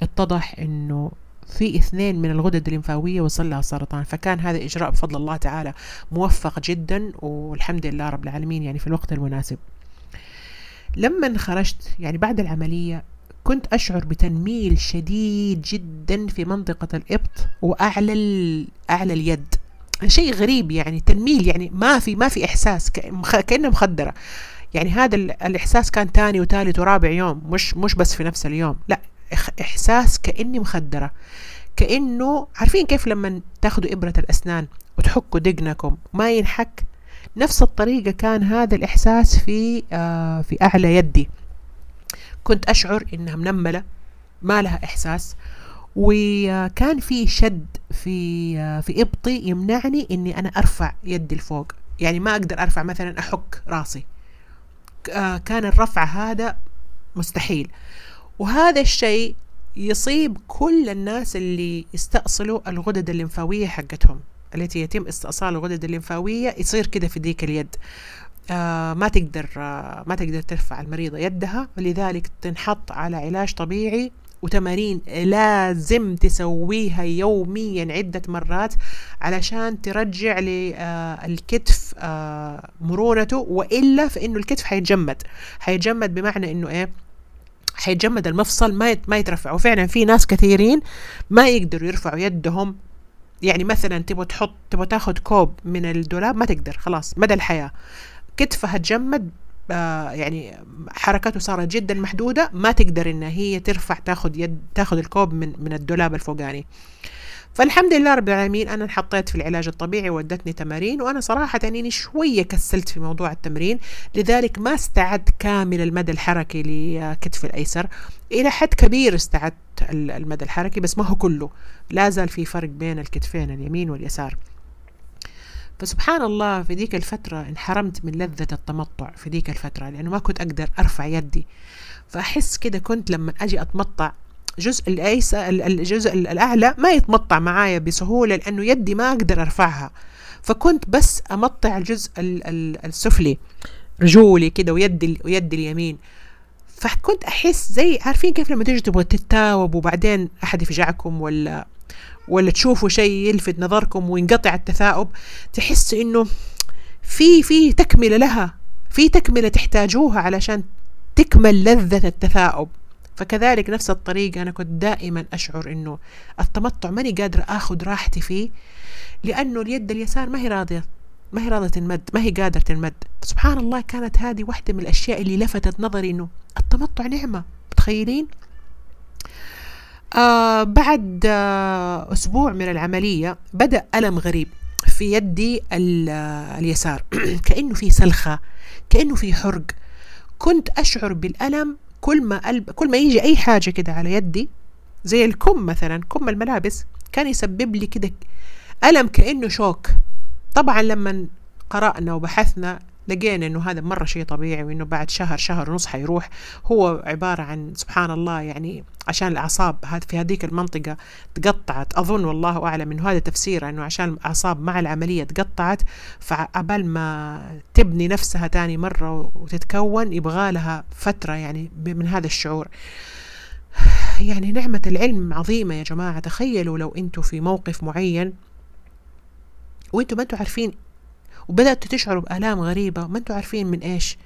اتضح إنه في اثنين من الغدد الليمفاوية وصل لها سرطان، فكان هذا إجراء بفضل الله تعالى موفق جدا، والحمد لله رب العالمين، يعني في الوقت المناسب. لما خرجت يعني بعد العملية كنت أشعر بتنميل شديد جدا في منطقة الإبط وأعلى أعلى اليد، شيء غريب، يعني تنميل، يعني ما في ما في إحساس، كأنها مخدرة، يعني هذا الإحساس كان تاني وثالث ورابع يوم، مش مش بس في نفس اليوم، لا، إحساس كأني مخدرة، كأنه عارفين كيف لما تاخدوا إبرة الأسنان وتحكوا دقنكم ما ينحك، نفس الطريقة كان هذا الإحساس في آه في أعلى يدي. كنت أشعر إنها منملة ما لها إحساس، وكان في شد في آه في إبطي يمنعني إني أنا أرفع يدي لفوق، يعني ما أقدر أرفع مثلا أحك راسي، آه كان الرفع هذا مستحيل. وهذا الشيء يصيب كل الناس اللي يستأصلوا الغدد الليمفاوية حقتهم، التي يتم استئصال الغدد الليمفاوية، يصير كده في ديك اليد، آه ما تقدر آه ما تقدر ترفع المريضة يدها، ولذلك تنحط على علاج طبيعي وتمارين لازم تسويها يوميا عدة مرات علشان ترجع للكتف آه آه مرونته، وإلا فإنه الكتف حيتجمد حيتجمد بمعنى إنه إيه؟ حيتجمد المفصل، ما ما يترفع. وفعلا في ناس كثيرين ما يقدروا يرفعوا يدهم، يعني مثلا تبغى تحط تبغى تاخذ كوب من الدولاب ما تقدر، خلاص مدى الحياه كتفها تجمد، آه يعني حركته صارت جدا محدوده، ما تقدر ان هي ترفع تاخذ يد تاخذ الكوب من من الدولاب الفوقاني. فالحمد لله رب العالمين أنا انحطيت في العلاج الطبيعي وودتني تمارين، وأنا صراحة أنني شوية كسلت في موضوع التمرين، لذلك ما استعد كامل المدى الحركي لكتف الأيسر، إلى حد كبير استعدت المدى الحركي، بس ما هو كله، لا زال في فرق بين الكتفين اليمين واليسار. فسبحان الله في ذيك الفترة انحرمت من لذة التمطع في ذيك الفترة، لأنه ما كنت أقدر أرفع يدي، فأحس كده كنت لما أجي أتمطع جزء الأيسر الجزء الأعلى ما يتمطع معايا بسهولة لأنه يدي ما أقدر أرفعها، فكنت بس أمطع الجزء السفلي رجولي كده ويدي ويدي اليمين. فكنت أحس زي عارفين كيف لما تيجي تبغى تتاوب وبعدين أحد يفجعكم ولا ولا تشوفوا شيء يلفت نظركم وينقطع التثاؤب، تحس إنه في في تكملة لها، في تكملة تحتاجوها علشان تكمل لذة التثاؤب. فكذلك نفس الطريقة أنا كنت دائما أشعر إنه التمطع ماني قادرة آخذ راحتي فيه، لأنه اليد اليسار ما هي راضية ما هي راضية تنمد، ما هي قادرة تنمد. سبحان الله كانت هذه واحدة من الأشياء اللي لفتت نظري إنه التمطع نعمة، متخيلين؟ آه بعد آه أسبوع من العملية بدأ ألم غريب في يدي اليسار كأنه في سلخة، كأنه في حرق. كنت أشعر بالألم كل ما قلب كل ما يجي أي حاجة كده على يدي، زي الكم مثلا، كم الملابس كان يسبب لي كده ألم كأنه شوك. طبعا لما قرأنا وبحثنا لقينا إنه هذا مرة شيء طبيعي، وإنه بعد شهر شهر ونص حيروح. هو عبارة عن سبحان الله يعني عشان الأعصاب في هذيك المنطقة تقطعت، أظن والله أعلم إنه هذا تفسير، إنه عشان الأعصاب مع العملية تقطعت، فعبال ما تبني نفسها تاني مرة وتتكون يبغى لها فترة يعني من هذا الشعور. يعني نعمة العلم عظيمة يا جماعة. تخيلوا لو أنتوا في موقف معين وأنتوا ما أنتوا عارفين وبدأتوا تشعروا بآلام غريبة ما أنتوا عارفين من إيش،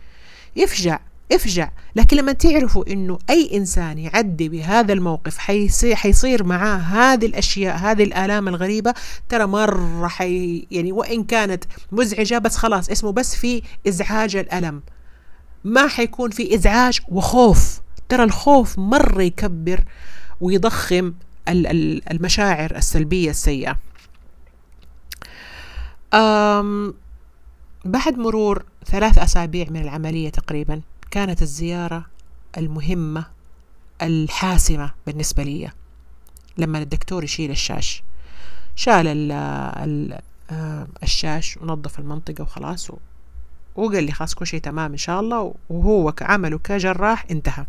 يفجع افجع. لكن لما تعرفوا إنه أي إنسان يعدي بهذا الموقف حيصير, حيصير معاه هذه الأشياء، هذه الآلام الغريبة، ترى مرة حي يعني وإن كانت مزعجة بس خلاص اسمه بس في إزعاج الألم، ما حيكون في إزعاج وخوف. ترى الخوف مرة يكبر ويضخم المشاعر السلبية السيئة. بعد مرور ثلاث أسابيع من العملية تقريبا كانت الزيارة المهمة الحاسمة بالنسبة لي، لما الدكتور يشيل الشاش. شال ال ال الشاش ونظف المنطقة وخلاص، وقال لي خلاص كل شيء تمام إن شاء الله، وهو كعمله كجراح انتهى.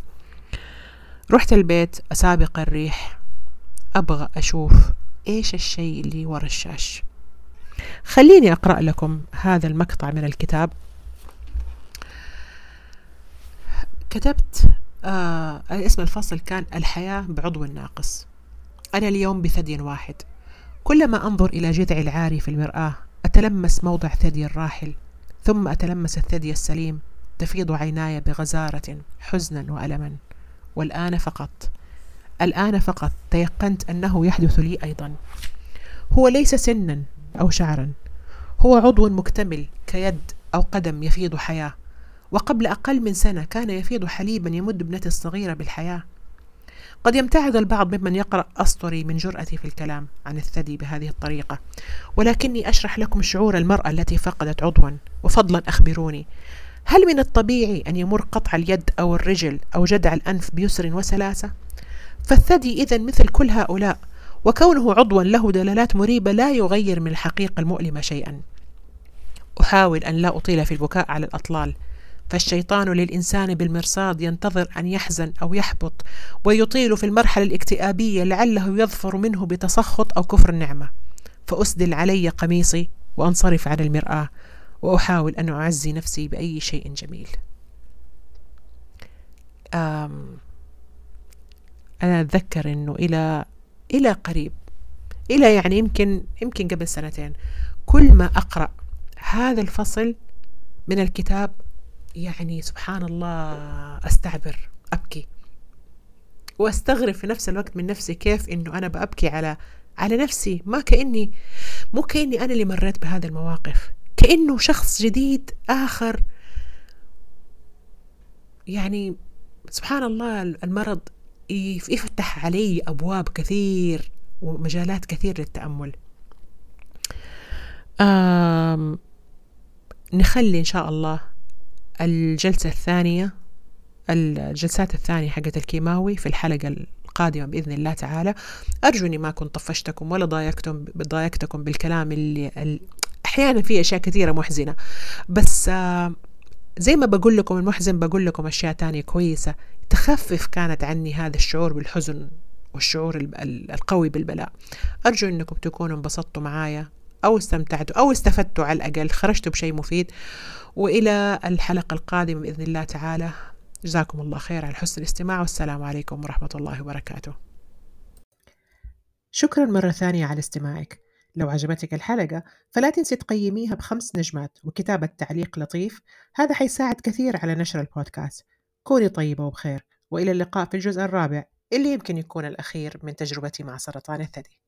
رحت البيت أسابق الريح، أبغى أشوف إيش الشيء اللي ورا الشاش. خليني أقرأ لكم هذا المقطع من الكتاب. كتبت آه اسم الفصل كان الحياة بعضو ناقص. أنا اليوم بثدي واحد، كلما أنظر إلى جذعي العاري في المرآة أتلمس موضع ثدي الراحل، ثم أتلمس الثدي السليم. تفيض عيناي بغزارة حزنا وألما، والآن فقط الآن فقط تيقنت أنه يحدث لي أيضا. هو ليس سنا أو شعرا، هو عضو مكتمل كيد أو قدم يفيض حياة. وقبل أقل من سنة كان يفيض حليبا يمد ابنتي الصغيرة بالحياة. قد يمتعض البعض ممن يقرأ أسطري من جرأتي في الكلام عن الثدي بهذه الطريقة، ولكني أشرح لكم شعور المرأة التي فقدت عضوا. وفضلا أخبروني، هل من الطبيعي أن يمر قطع اليد أو الرجل أو جدع الأنف بيسر وسلاسة؟ فالثدي إذا مثل كل هؤلاء، وكونه عضوا له دلالات مريبة لا يغير من الحقيقة المؤلمة شيئا. أحاول أن لا أطيل في البكاء على الأطلال، فالشيطان للإنسان بالمرصاد ينتظر أن يحزن أو يحبط ويطيل في المرحلة الاكتئابية لعله يظفر منه بتسخط أو كفر النعمة. فأسدل علي قميصي وأنصرف عن المرآة، وأحاول أن أعزي نفسي بأي شيء جميل. أنا أتذكر أنه إلى إلى قريب إلى يعني يمكن يمكن قبل سنتين كل ما أقرأ هذا الفصل من الكتاب يعني سبحان الله أستعبر، أبكي وأستغرب في نفس الوقت من نفسي كيف إنه أنا بأبكي على على نفسي، ما كأني مو كأني أنا اللي مريت بهذا المواقف، كأنه شخص جديد آخر. يعني سبحان الله المرض يفتح علي أبواب كثير ومجالات كثير للتأمل. آم نخلي إن شاء الله الجلسة الثانية الجلسات الثانية حقت الكيماوي في الحلقة القادمة بإذن الله تعالى. أرجو أني ما كنت طفشتكم ولا ضايقتكم ضايقتكم بالكلام اللي أحيانا فيه أشياء كثيرة محزنة، بس زي ما بقول لكم المحزن بقول لكم أشياء تانية كويسة تخفف كانت عني هذا الشعور بالحزن والشعور القوي بالبلاء. أرجو أنكم تكونوا انبسطتوا معايا أو استمتعتوا أو استفدتوا، على الأقل خرجتوا بشيء مفيد. وإلى الحلقة القادمة بإذن الله تعالى، جزاكم الله خير على حسن الاستماع، والسلام عليكم ورحمة الله وبركاته. شكرا مرة ثانية على استماعك. لو عجبتك الحلقة فلا تنسي تقيميها بخمس نجمات وكتابة تعليق لطيف، هذا حيساعد كثير على نشر البودكاست. كوني طيبة وبخير، وإلى اللقاء في الجزء الرابع اللي يمكن يكون الأخير من تجربتي مع سرطان الثدي.